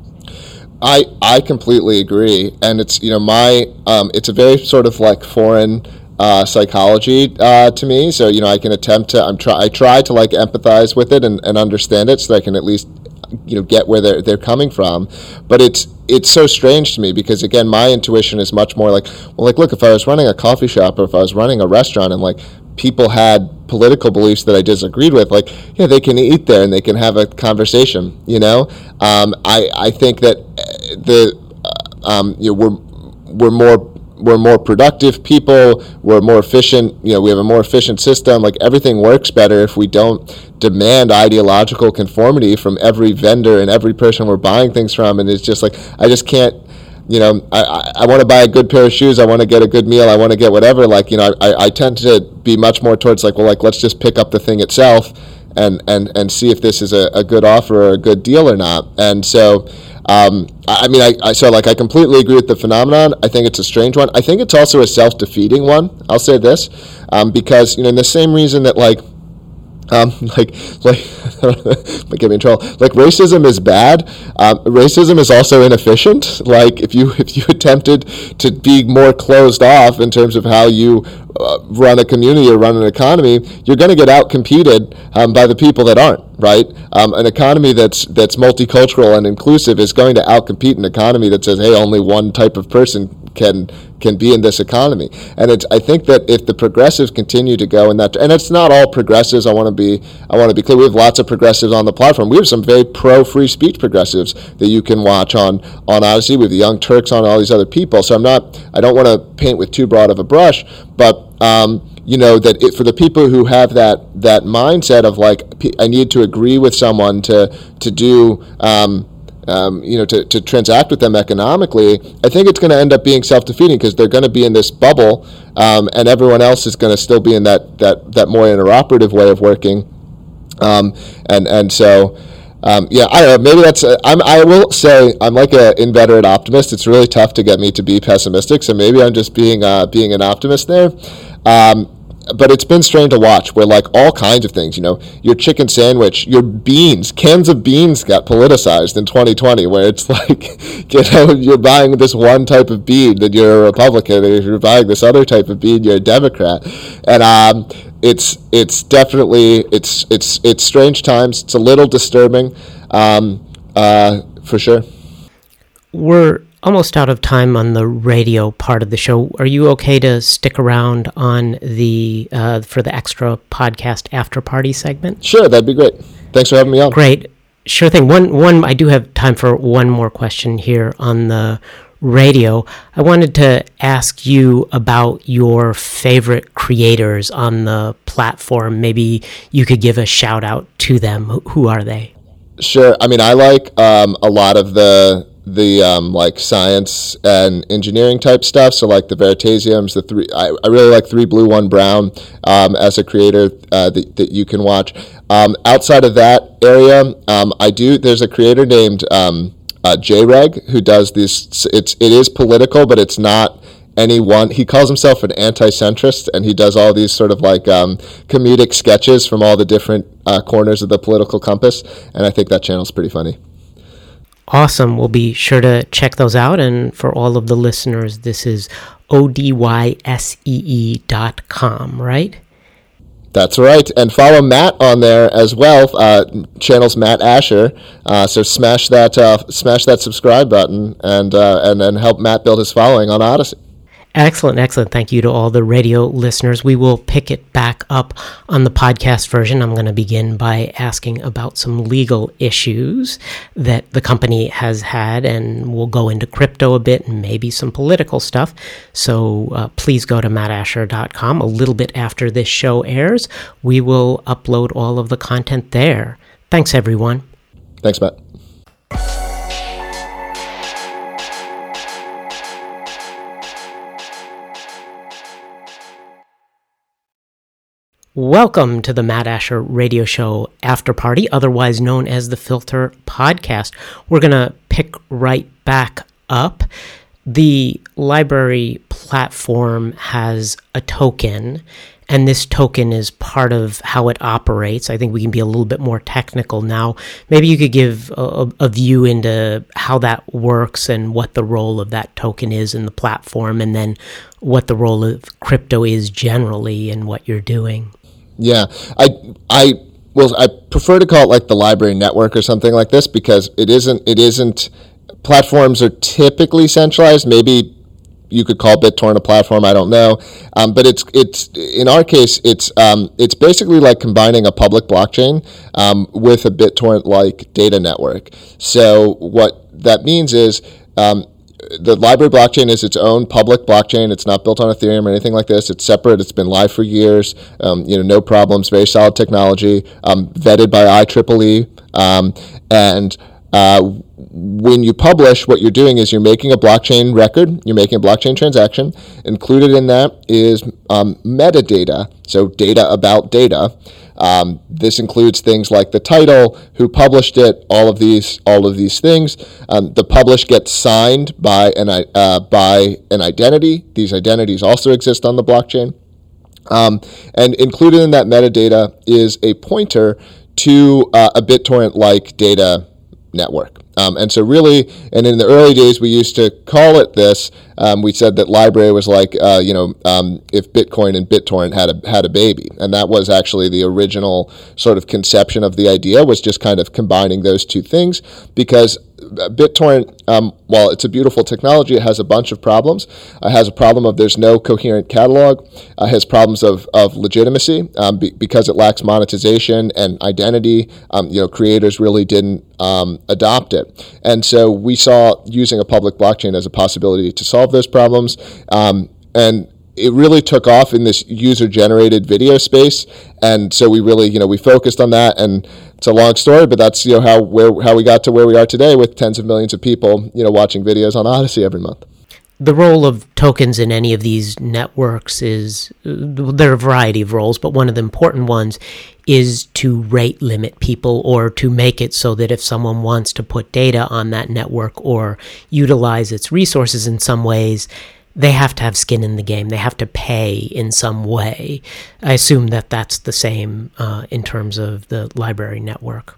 I I completely agree, and it's you know my um, it's a very sort of like foreign uh, psychology uh, to me. So you know I can attempt to I'm try I try to like empathize with it and, and understand it so that I can at least you know get where they're they're coming from, but it's it's so strange to me because again my intuition is much more like well like look if I was running a coffee shop or if I was running a restaurant and like people had political beliefs that I disagreed with, like, yeah, they can eat there and they can have a conversation, you know? Um, I, I think that the, uh, um, you know, we're, we're more, we're more productive people, we're more efficient, you know, we have a more efficient system, like everything works better if we don't demand ideological conformity from every vendor and every person we're buying things from. And it's just like, I just can't, you know, I, I, I want to buy a good pair of shoes. I want to get a good meal. I want to get whatever. Like, you know, I, I tend to be much more towards like, well, like, let's just pick up the thing itself and, and, and see if this is a, a good offer or a good deal or not. And so, um, I, I mean, I, I, so like, I completely agree with the phenomenon. I think it's a strange one. I think it's also a self-defeating one. I'll say this, um, because, you know, in the same reason that like, Um, like, like, get me in trouble. Like, racism is bad. Um, racism is also inefficient. Like, if you if you attempted to be more closed off in terms of how you uh, run a community or run an economy, you're going to get out competed um, by the people that aren't. Right? Um, an economy that's that's multicultural and inclusive is going to outcompete an economy that says, hey, only one type of person can can be in this economy. And it's I think that if the progressives continue to go in that, and it's not all progressives. I want to be I want to be clear. We have lots of progressives on the platform. We have some very pro free speech progressives that you can watch on on Odysee. We have the Young Turks on all these other people. So I'm not I don't want to paint with too broad of a brush, but. Um, you know, that it, for the people who have that that mindset of like, I need to agree with someone to to do, um, um, you know, to, to transact with them economically, I think it's going to end up being self-defeating because they're going to be in this bubble um, and everyone else is going to still be in that, that, that more interoperative way of working. Um, and, and so... Um, yeah, I don't know. Maybe that's. A, I'm. I will say I'm like an inveterate optimist. It's really tough to get me to be pessimistic. So maybe I'm just being uh, being an optimist there. Um, but it's been strange to watch. Where like all kinds of things, you know, your chicken sandwich, your beans, cans of beans got politicized in twenty twenty. Where it's like, you know, you're buying this one type of bean, then you're a Republican, and if you're buying this other type of bean, you're a Democrat. And um. It's it's definitely it's it's it's strange times. It's a little disturbing, um, uh, for sure. We're almost out of time on the radio part of the show. Are you okay to stick around on the uh, for the extra podcast after party segment? Sure, that'd be great. Thanks for having me on. Great, sure thing. One one, I do have time for one more question here on the radio. I wanted to ask you about your favorite creators on the platform. Maybe you could give a shout out to them. Who are they? Sure. I mean, I like um, a lot of the the um, like science and engineering type stuff. So like the Veritasiums, the three. I, I really like three blue one brown um, as a creator uh, that that you can watch. Um, outside of that area, um, I do. There's a creator named. Um, Uh, J-Reg, who does these, it's it is political, but it's not any one. He calls himself an anti-centrist, and he does all these sort of like um, comedic sketches from all the different uh, corners of the political compass, and I think that channel's pretty funny. Awesome. We'll be sure to check those out, and for all of the listeners, this is O D Y S E E dot com, right? That's right. And follow Matt on there as well. Uh, channel's Matt Asher. Uh, so smash that uh, smash that subscribe button and uh, and then help Matt build his following on Odysee. Excellent, excellent. Thank you to all the radio listeners. We will pick it back up on the podcast version. I'm going to begin by asking about some legal issues that the company has had, and we'll go into crypto a bit and maybe some political stuff. So uh, please go to Matt Asher dot com a little bit after this show airs. We will upload all of the content there. Thanks, everyone. Thanks, Matt. Welcome to the Matt Asher Radio Show After Party, otherwise known as the Filter Podcast. We're going to pick right back up. The L B R Y platform has a token, and this token is part of how it operates. I think we can be a little bit more technical now. Maybe you could give a, a view into how that works and what the role of that token is in the platform, and then what the role of crypto is generally in what you're doing. Yeah, I, I, well, I prefer to call it like the library network or something like this, because it isn't, it isn't, platforms are typically centralized. Maybe you could call BitTorrent a platform, I don't know. Um, but it's, it's, in our case, it's, um, it's basically like combining a public blockchain, um, with a BitTorrent-like data network. So what that means is, um, the library blockchain is its own public blockchain. It's not built on Ethereum or anything like this. It's separate. It's been live for years. Um, you know, no problems. Very solid technology. Um, vetted by I triple E. Um, and uh, when you publish, what you're doing is you're making a blockchain record. You're making a blockchain transaction. Included in that is um, metadata. So data about data. Um, this includes things like the title, who published it, all of these, all of these things. Um, the publish gets signed by an uh, by an identity. These identities also exist on the blockchain, um, and included in that metadata is a pointer to uh, a BitTorrent-like data network. Um, and so really, and in the early days, we used to call it this. Um, we said that library was like, uh, you know, um, if Bitcoin and BitTorrent had a had a baby. And that was actually the original sort of conception of the idea, was just kind of combining those two things, because BitTorrent, um, while it's a beautiful technology, it has a bunch of problems. It has a problem of there's no coherent catalog. It has problems of, of legitimacy, um, be, because it lacks monetization and identity. Um, you know, creators really didn't um, adopt it. And so we saw using a public blockchain as a possibility to solve those problems. Um, and it really took off in this user-generated video space. And so we really, you know, we focused on that. And it's a long story, but that's, you know, how where how we got to where we are today, with tens of millions of people, you know, watching videos on Odysee every month. The role of tokens in any of these networks is, there are a variety of roles, but one of the important ones is to rate limit people, or to make it so that if someone wants to put data on that network or utilize its resources in some ways, they have to have skin in the game. They have to pay in some way. I assume that that's the same uh, in terms of the library network.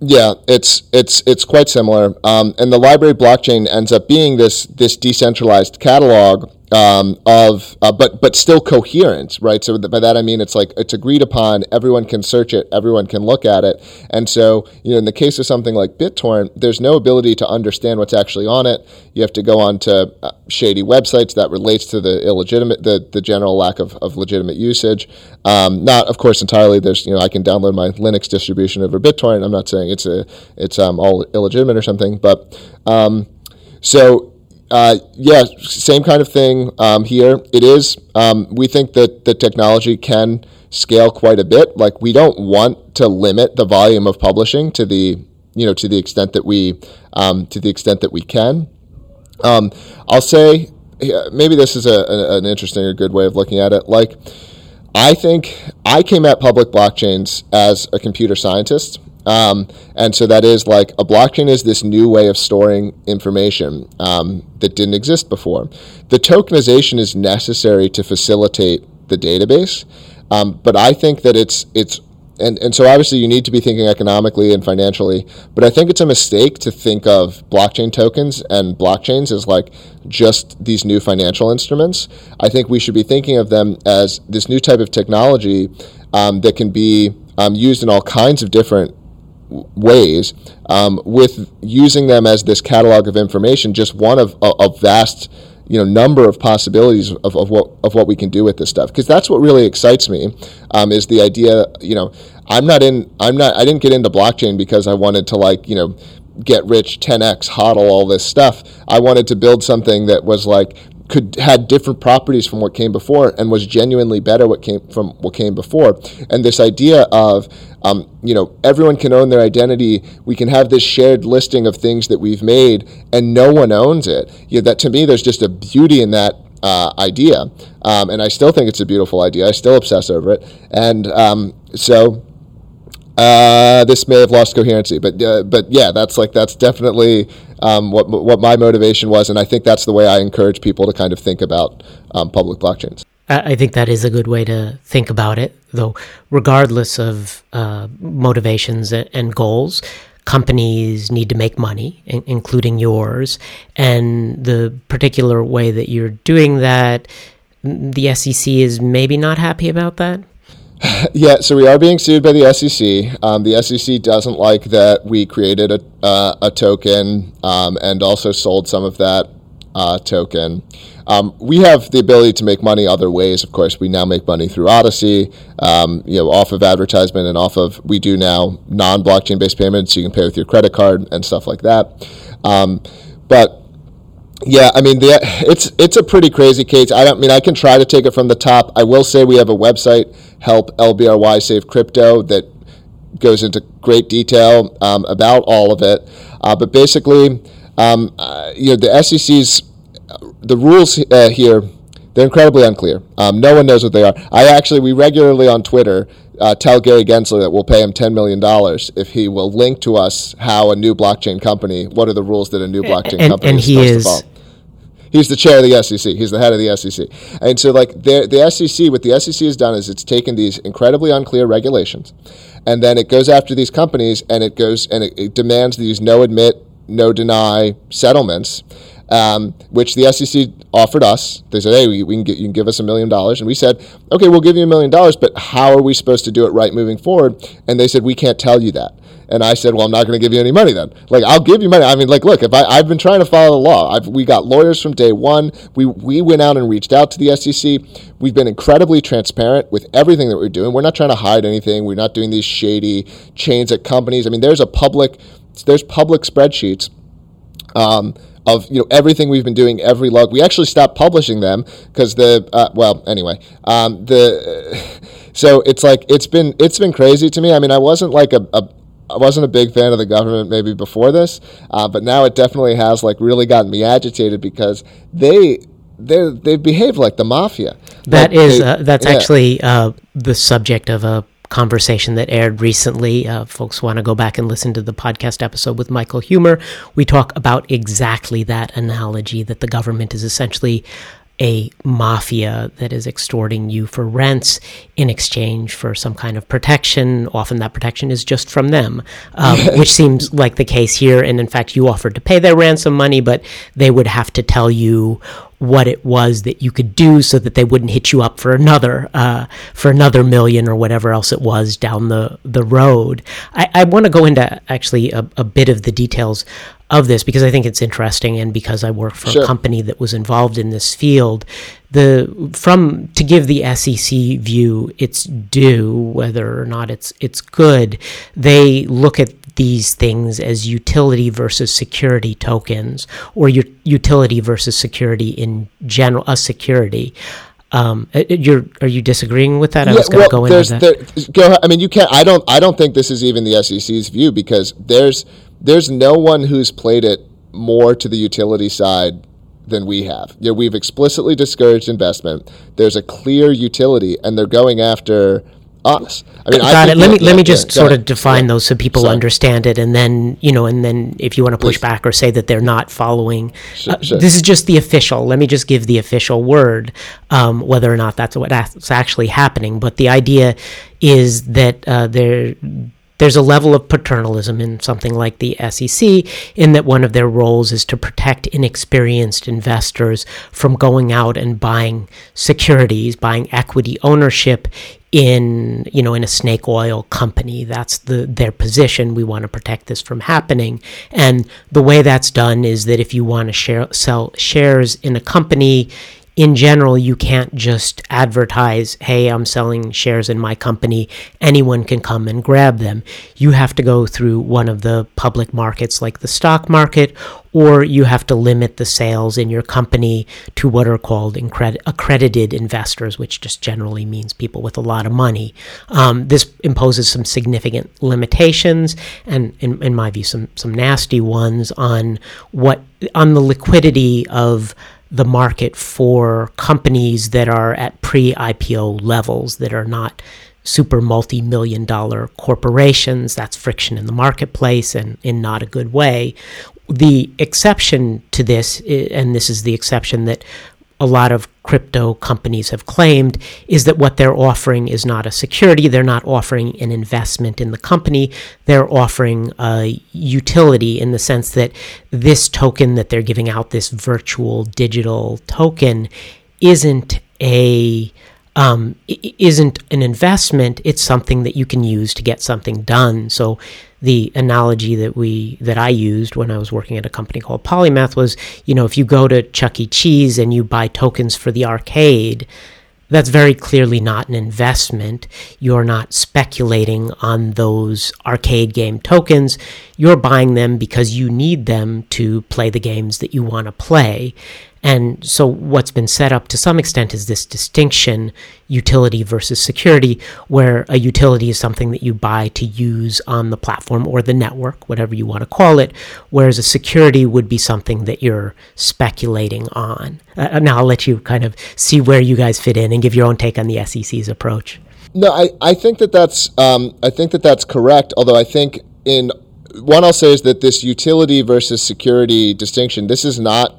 Yeah, it's it's it's quite similar, um, and the library blockchain ends up being this this decentralized catalog um, of, uh, but but still coherent, right? So by that I mean it's like it's agreed upon. Everyone can search it, everyone can look at it, and so you know in the case of something like BitTorrent, there's no ability to understand what's actually on it. You have to go on to uh, shady websites. That relates to the illegitimate, the, the general lack of, of legitimate usage. Um, not, of course, entirely. There's, you know, I can download my Linux distribution over BitTorrent. I'm not saying it's a, it's um, all illegitimate or something, but um, so uh, yeah, same kind of thing um, here. It is. Um, we think that the technology can scale quite a bit. Like, we don't want to limit the volume of publishing to the, you know, to the extent that we, um, to the extent that we can. Um, I'll say, maybe this is a, an interesting or good way of looking at it. Like, I think I came at public blockchains as a computer scientist. Um, and so that is like, a blockchain is this new way of storing information um, that didn't exist before. The tokenization is necessary to facilitate the database. Um, but I think that it's, it's, And and so obviously you need to be thinking economically and financially, but I think it's a mistake to think of blockchain tokens and blockchains as like just these new financial instruments. I think we should be thinking of them as this new type of technology um, that can be um, used in all kinds of different ways, um, with using them as this catalog of information, just one of a, a vast you know, number of possibilities of, of what of what we can do with this stuff. Because that's what really excites me, um, is the idea, you know, I'm not in, I'm not, I didn't get into blockchain because I wanted to like, you know, get rich, ten X, hodl, all this stuff. I wanted to build something that was like, could, had different properties from what came before, and was genuinely better what came from what came before. And this idea of, um, you know, everyone can own their identity. We can have this shared listing of things that we've made, and no one owns it. You know, that, to me, there's just a beauty in that uh, idea, um, and I still think it's a beautiful idea. I still obsess over it, and um, so. Uh, this may have lost coherency, but uh, but yeah, that's like that's definitely um, what what my motivation was, and I think that's the way I encourage people to kind of think about um, public blockchains. I think that is a good way to think about it, though. Regardless of uh, motivations and goals, companies need to make money, in- including yours. And the particular way that you're doing that, the S E C is maybe not happy about that? Yeah, so we are being sued by the S E C. Um, the S E C doesn't like that we created a, uh, a token um, and also sold some of that Uh, token. Um, we have the ability to make money other ways. Of course, we now make money through Odysee, um, you know, off of advertisement and off of, we do now non-blockchain based payments. You can pay with your credit card and stuff like that. Um, but yeah, I mean, the, it's it's a pretty crazy case. I don't I mean I can try to take it from the top. I will say we have a website, Help L B R Y Save Crypto, that goes into great detail um, about all of it. Uh, but basically. Um, uh, you know, the S E C's, the rules uh, here, they're incredibly unclear. Um, no one knows what they are. I actually, we regularly on Twitter uh, tell Gary Gensler that we'll pay him ten million dollars if he will link to us how a new blockchain company, what are the rules that a new blockchain and, company and is he supposed is. to follow. He's the chair of the S E C. He's the head of the S E C. And so, like, the, the S E C, what the S E C has done is it's taken these incredibly unclear regulations, and then it goes after these companies, and it goes and it, it demands these no-admit, no deny settlements, um, which the S E C offered us. They said, hey, we, we can get, you can give us a million dollars. And we said, okay, we'll give you a million dollars, but how are we supposed to do it right moving forward? And they said, we can't tell you that. And I said, well, I'm not going to give you any money then. Like, I'll give you money. I mean, like, look, if I, I've been trying to follow the law. I've, we got lawyers from day one. We we went out and reached out to the S E C. We've been incredibly transparent with everything that we're doing. We're not trying to hide anything. We're not doing these shady chains at companies. I mean, there's a public... there's public spreadsheets um, of, you know, everything we've been doing, every log. We actually stopped publishing them because the uh, well anyway um, the so it's like it's been it's been crazy to me. I mean, I wasn't like a, a I wasn't a big fan of the government maybe before this, uh, but now it definitely has like really gotten me agitated because they they they behave like the mafia. That like is they, uh, that's yeah. actually uh, the subject of a conversation that aired recently. Uh, folks want to go back and listen to the podcast episode with Michael Humer. We talk about exactly that analogy, that the government is essentially a mafia that is extorting you for rents in exchange for some kind of protection. Often that protection is just from them, um, which seems like the case here. And in fact, you offered to pay their ransom money, but they would have to tell you what it was that you could do so that they wouldn't hit you up for another uh, for another million or whatever else it was down the, the road. I, I want to go into actually a, a bit of the details of this because I think it's interesting, and because I work for sure. a company that was involved in this field. The from to give the S E C view its due, whether or not it's it's good, they look at these things as utility versus security tokens, or u- utility versus security in general, a security. Um, you're, are you disagreeing with that? I yeah, was going to well, go into that. There, I mean, you can't, I don't, I don't think this is even the S E C's view, because there's, there's no one who's played it more to the utility side than we have. You know, we've explicitly discouraged investment. There's a clear utility, and they're going after us. I mean, got I it. Let me let me just sort of define those so people understand it, and then you know, and then if you want to push back or say that they're not following, uh, this is just the official. Let me just give the official word, um, whether or not that's what's actually happening. But the idea is that uh, there there's a level of paternalism in something like the S E C, in that one of their roles is to protect inexperienced investors from going out and buying securities, buying equity ownership in, you know, in a snake oil company. That's the their position. We want to protect this from happening. And the way that's done is that if you want to share, sell shares in a company, in general, you can't just advertise, hey, I'm selling shares in my company. Anyone can come and grab them. You have to go through one of the public markets like the stock market, or you have to limit the sales in your company to what are called incred- accredited investors, which just generally means people with a lot of money. Um, this imposes some significant limitations, and in, in my view, some some nasty ones on what on the liquidity of the market for companies that are at pre-I P O levels, that are not super multi-million dollar corporations. That's friction in the marketplace, and in not a good way. The exception to this, and this is the exception that a lot of crypto companies have claimed is that what they're offering is not a security. They're not offering an investment in the company. They're offering a utility in the sense that this token that they're giving out, this virtual digital token, isn't a um, isn't an investment. It's something that you can use to get something done. So the analogy that we that I used when I was working at a company called Polymath was, you know, if you go to Chuck E. Cheese and you buy tokens for the arcade, that's very clearly not an investment. You're not speculating on those arcade game tokens. You're buying them because you need them to play the games that you want to play. And so what's been set up to some extent is this distinction, utility versus security, where a utility is something that you buy to use on the platform or the network, whatever you want to call it, whereas a security would be something that you're speculating on. Uh, now I'll let you kind of see where you guys fit in and give your own take on the S E C's approach. No, I, I think that that's um, I think that that's correct, although I think in one I'll say is that this utility versus security distinction, this is not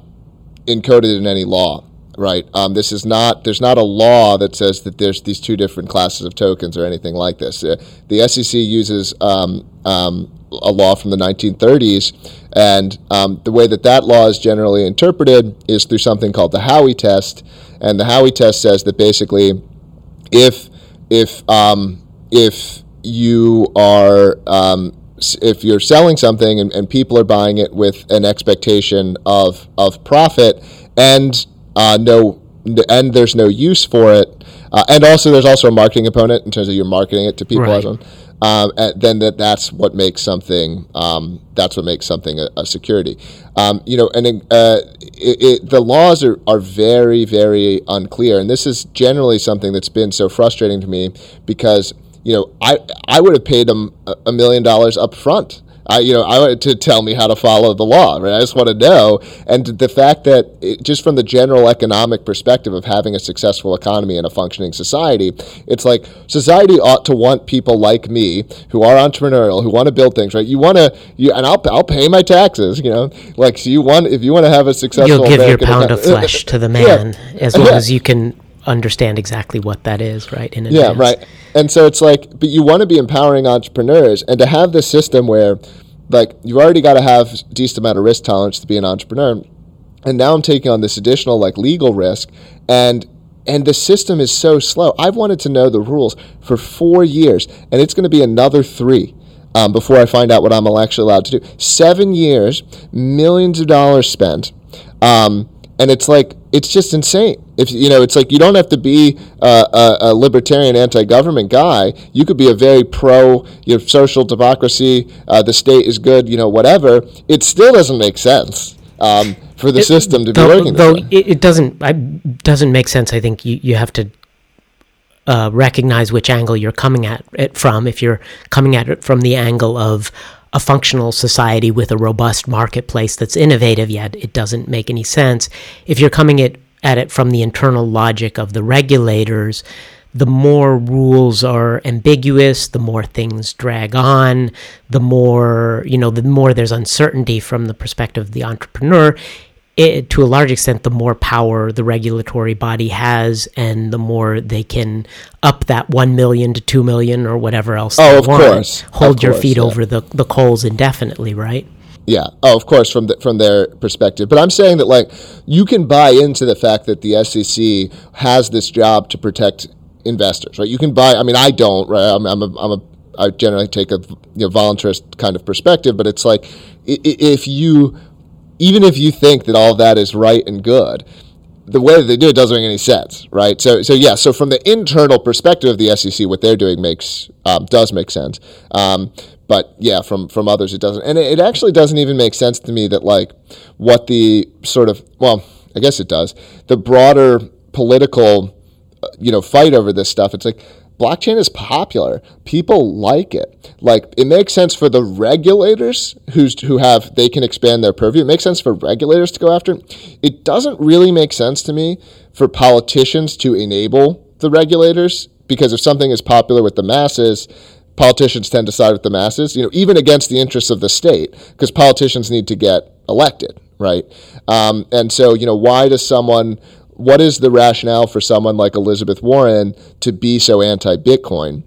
encoded in any law, right? Um, this is not, there's not a law that says that there's these two different classes of tokens or anything like this. Uh, the S E C uses um, um, a law from the nineteen thirties, and um, the way that that law is generally interpreted is through something called the Howey test. And the Howey test says that basically, if if um, if you are um, if you're selling something and, and people are buying it with an expectation of of profit and uh, no and there's no use for it, uh, and also there's also a marketing component in terms of you're marketing it to people, right. on, um, and then that that's what makes something um, that's what makes something a, a security, um, you know. And uh, it, it, the laws are are very very unclear, and this is generally something that's been so frustrating to me because, you know, I, I would have paid them a million dollars up front. I, you know, I wanted to tell me how to follow the law, right? I just want to know. And the fact that it, just from the general economic perspective of having a successful economy and a functioning society, it's like society ought to want people like me who are entrepreneurial, who want to build things, right? You want to, you and I'll I'll pay my taxes, you know. Like, so you want if you want to have a successful, you'll give American your pound economy. Of flesh to the man, yeah. as long yeah. as you can understand exactly what that is, right? In advance. Yeah, right. And so it's like, but you want to be empowering entrepreneurs, and to have this system where, like, you've already got to have a decent amount of risk tolerance to be an entrepreneur, and now I'm taking on this additional, like, legal risk, and and the system is so slow. I've wanted to know the rules for four years, and it's going to be another three um, before I find out what I'm actually allowed to do. Seven years, millions of dollars spent, um, and it's like, it's just insane. If you know, it's like you don't have to be uh, a, a libertarian, anti-government guy. You could be a very pro, you know, social democracy. Uh, the state is good, you know, whatever. It still doesn't make sense um, for the it, system to though, be working. Though this way. It doesn't, I, doesn't make sense. I think you, you have to uh, recognize which angle you're coming at it from. If you're coming at it from the angle of a functional society with a robust marketplace that's innovative, yet it doesn't make any sense. If you're coming at, at it from the internal logic of the regulators, the more rules are ambiguous, the more things drag on, the more, you know, the more there's uncertainty from the perspective of the entrepreneur. It, to a large extent, the more power the regulatory body has, and the more they can up that one million to two million or whatever else. Oh, they of want. course, hold of your course, feet yeah. over the, the coals indefinitely, right? Yeah. Oh, of course, from the, from their perspective. But I'm saying that, like, you can buy into the fact that the S E C has this job to protect investors, right? You can buy. I mean, I don't. Right? I'm, I'm a. I'm a I generally take a you know, voluntarist kind of perspective, but it's like if you. Even if you think that all that is right and good, the way that they do it doesn't make any sense, right? So, so yeah. So from the internal perspective of the S E C, what they're doing makes um, does make sense, um, but yeah, from from others it doesn't, and it, it actually doesn't even make sense to me that like what the sort of well, I guess it does. The broader political, you know, fight over this stuff. It's like, blockchain is popular. People like it. Like, it makes sense for the regulators who's who have they can expand their purview. It makes sense for regulators to go after it. It doesn't really make sense to me for politicians to enable the regulators, because if something is popular with the masses, politicians tend to side with the masses, you know, even against the interests of the state, because politicians need to get elected, right? Um, and so, you know, why does someone what is the rationale for someone like Elizabeth Warren to be so anti-Bitcoin?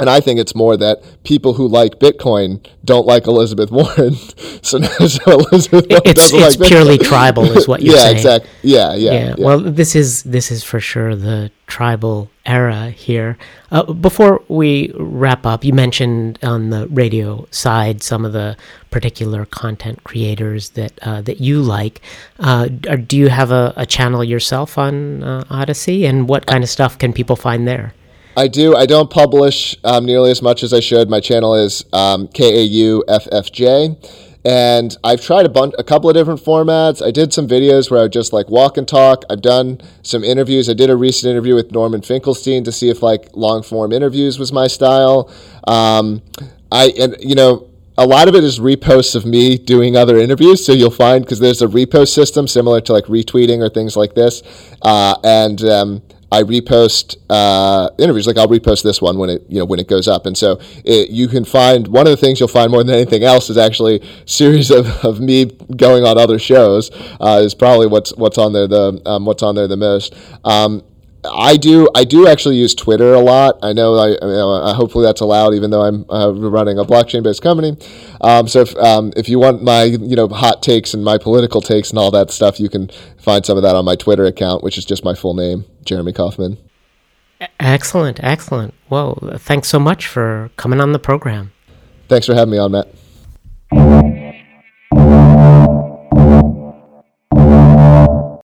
And I think it's more that people who like Bitcoin don't like Elizabeth Warren. so, so Elizabeth Warren it's, doesn't it's like purely Bitcoin. Tribal is what you're yeah, saying. Exactly. Yeah, exactly. Yeah, yeah, yeah. Well, this is this is for sure the tribal era here. Uh, before we wrap up, you mentioned on the radio side some of the particular content creators that uh, that you like. Uh, do you have a, a channel yourself on uh, Odysee, and what kind of stuff can people find there? I do. I don't publish um, nearly as much as I should. My channel is um, K A U F F J, and I've tried a, bun- a couple of different formats. I did some videos where I would just like walk and talk. I've done some interviews. I did a recent interview with Norman Finkelstein to see if like long form interviews was my style. Um, I and you know. A lot of it is reposts of me doing other interviews. So you'll find, because there's a repost system similar to like retweeting or things like this. Uh, and um, I repost uh, interviews. Like I'll repost this one when it, you know, when it goes up. And so it, you can find, one of the things you'll find more than anything else is actually series of, of me going on other shows uh, is probably what's what's on there the um, what's on there the most. Um, I do. I do actually use Twitter a lot. I know. I, I mean, hopefully that's allowed, even though I'm uh, running a blockchain-based company. Um, so if um, if you want my you know hot takes and my political takes and all that stuff, you can find some of that on my Twitter account, which is just my full name, Jeremy Kauffman. Excellent, excellent. Well, thanks so much for coming on the program. Thanks for having me on, Matt.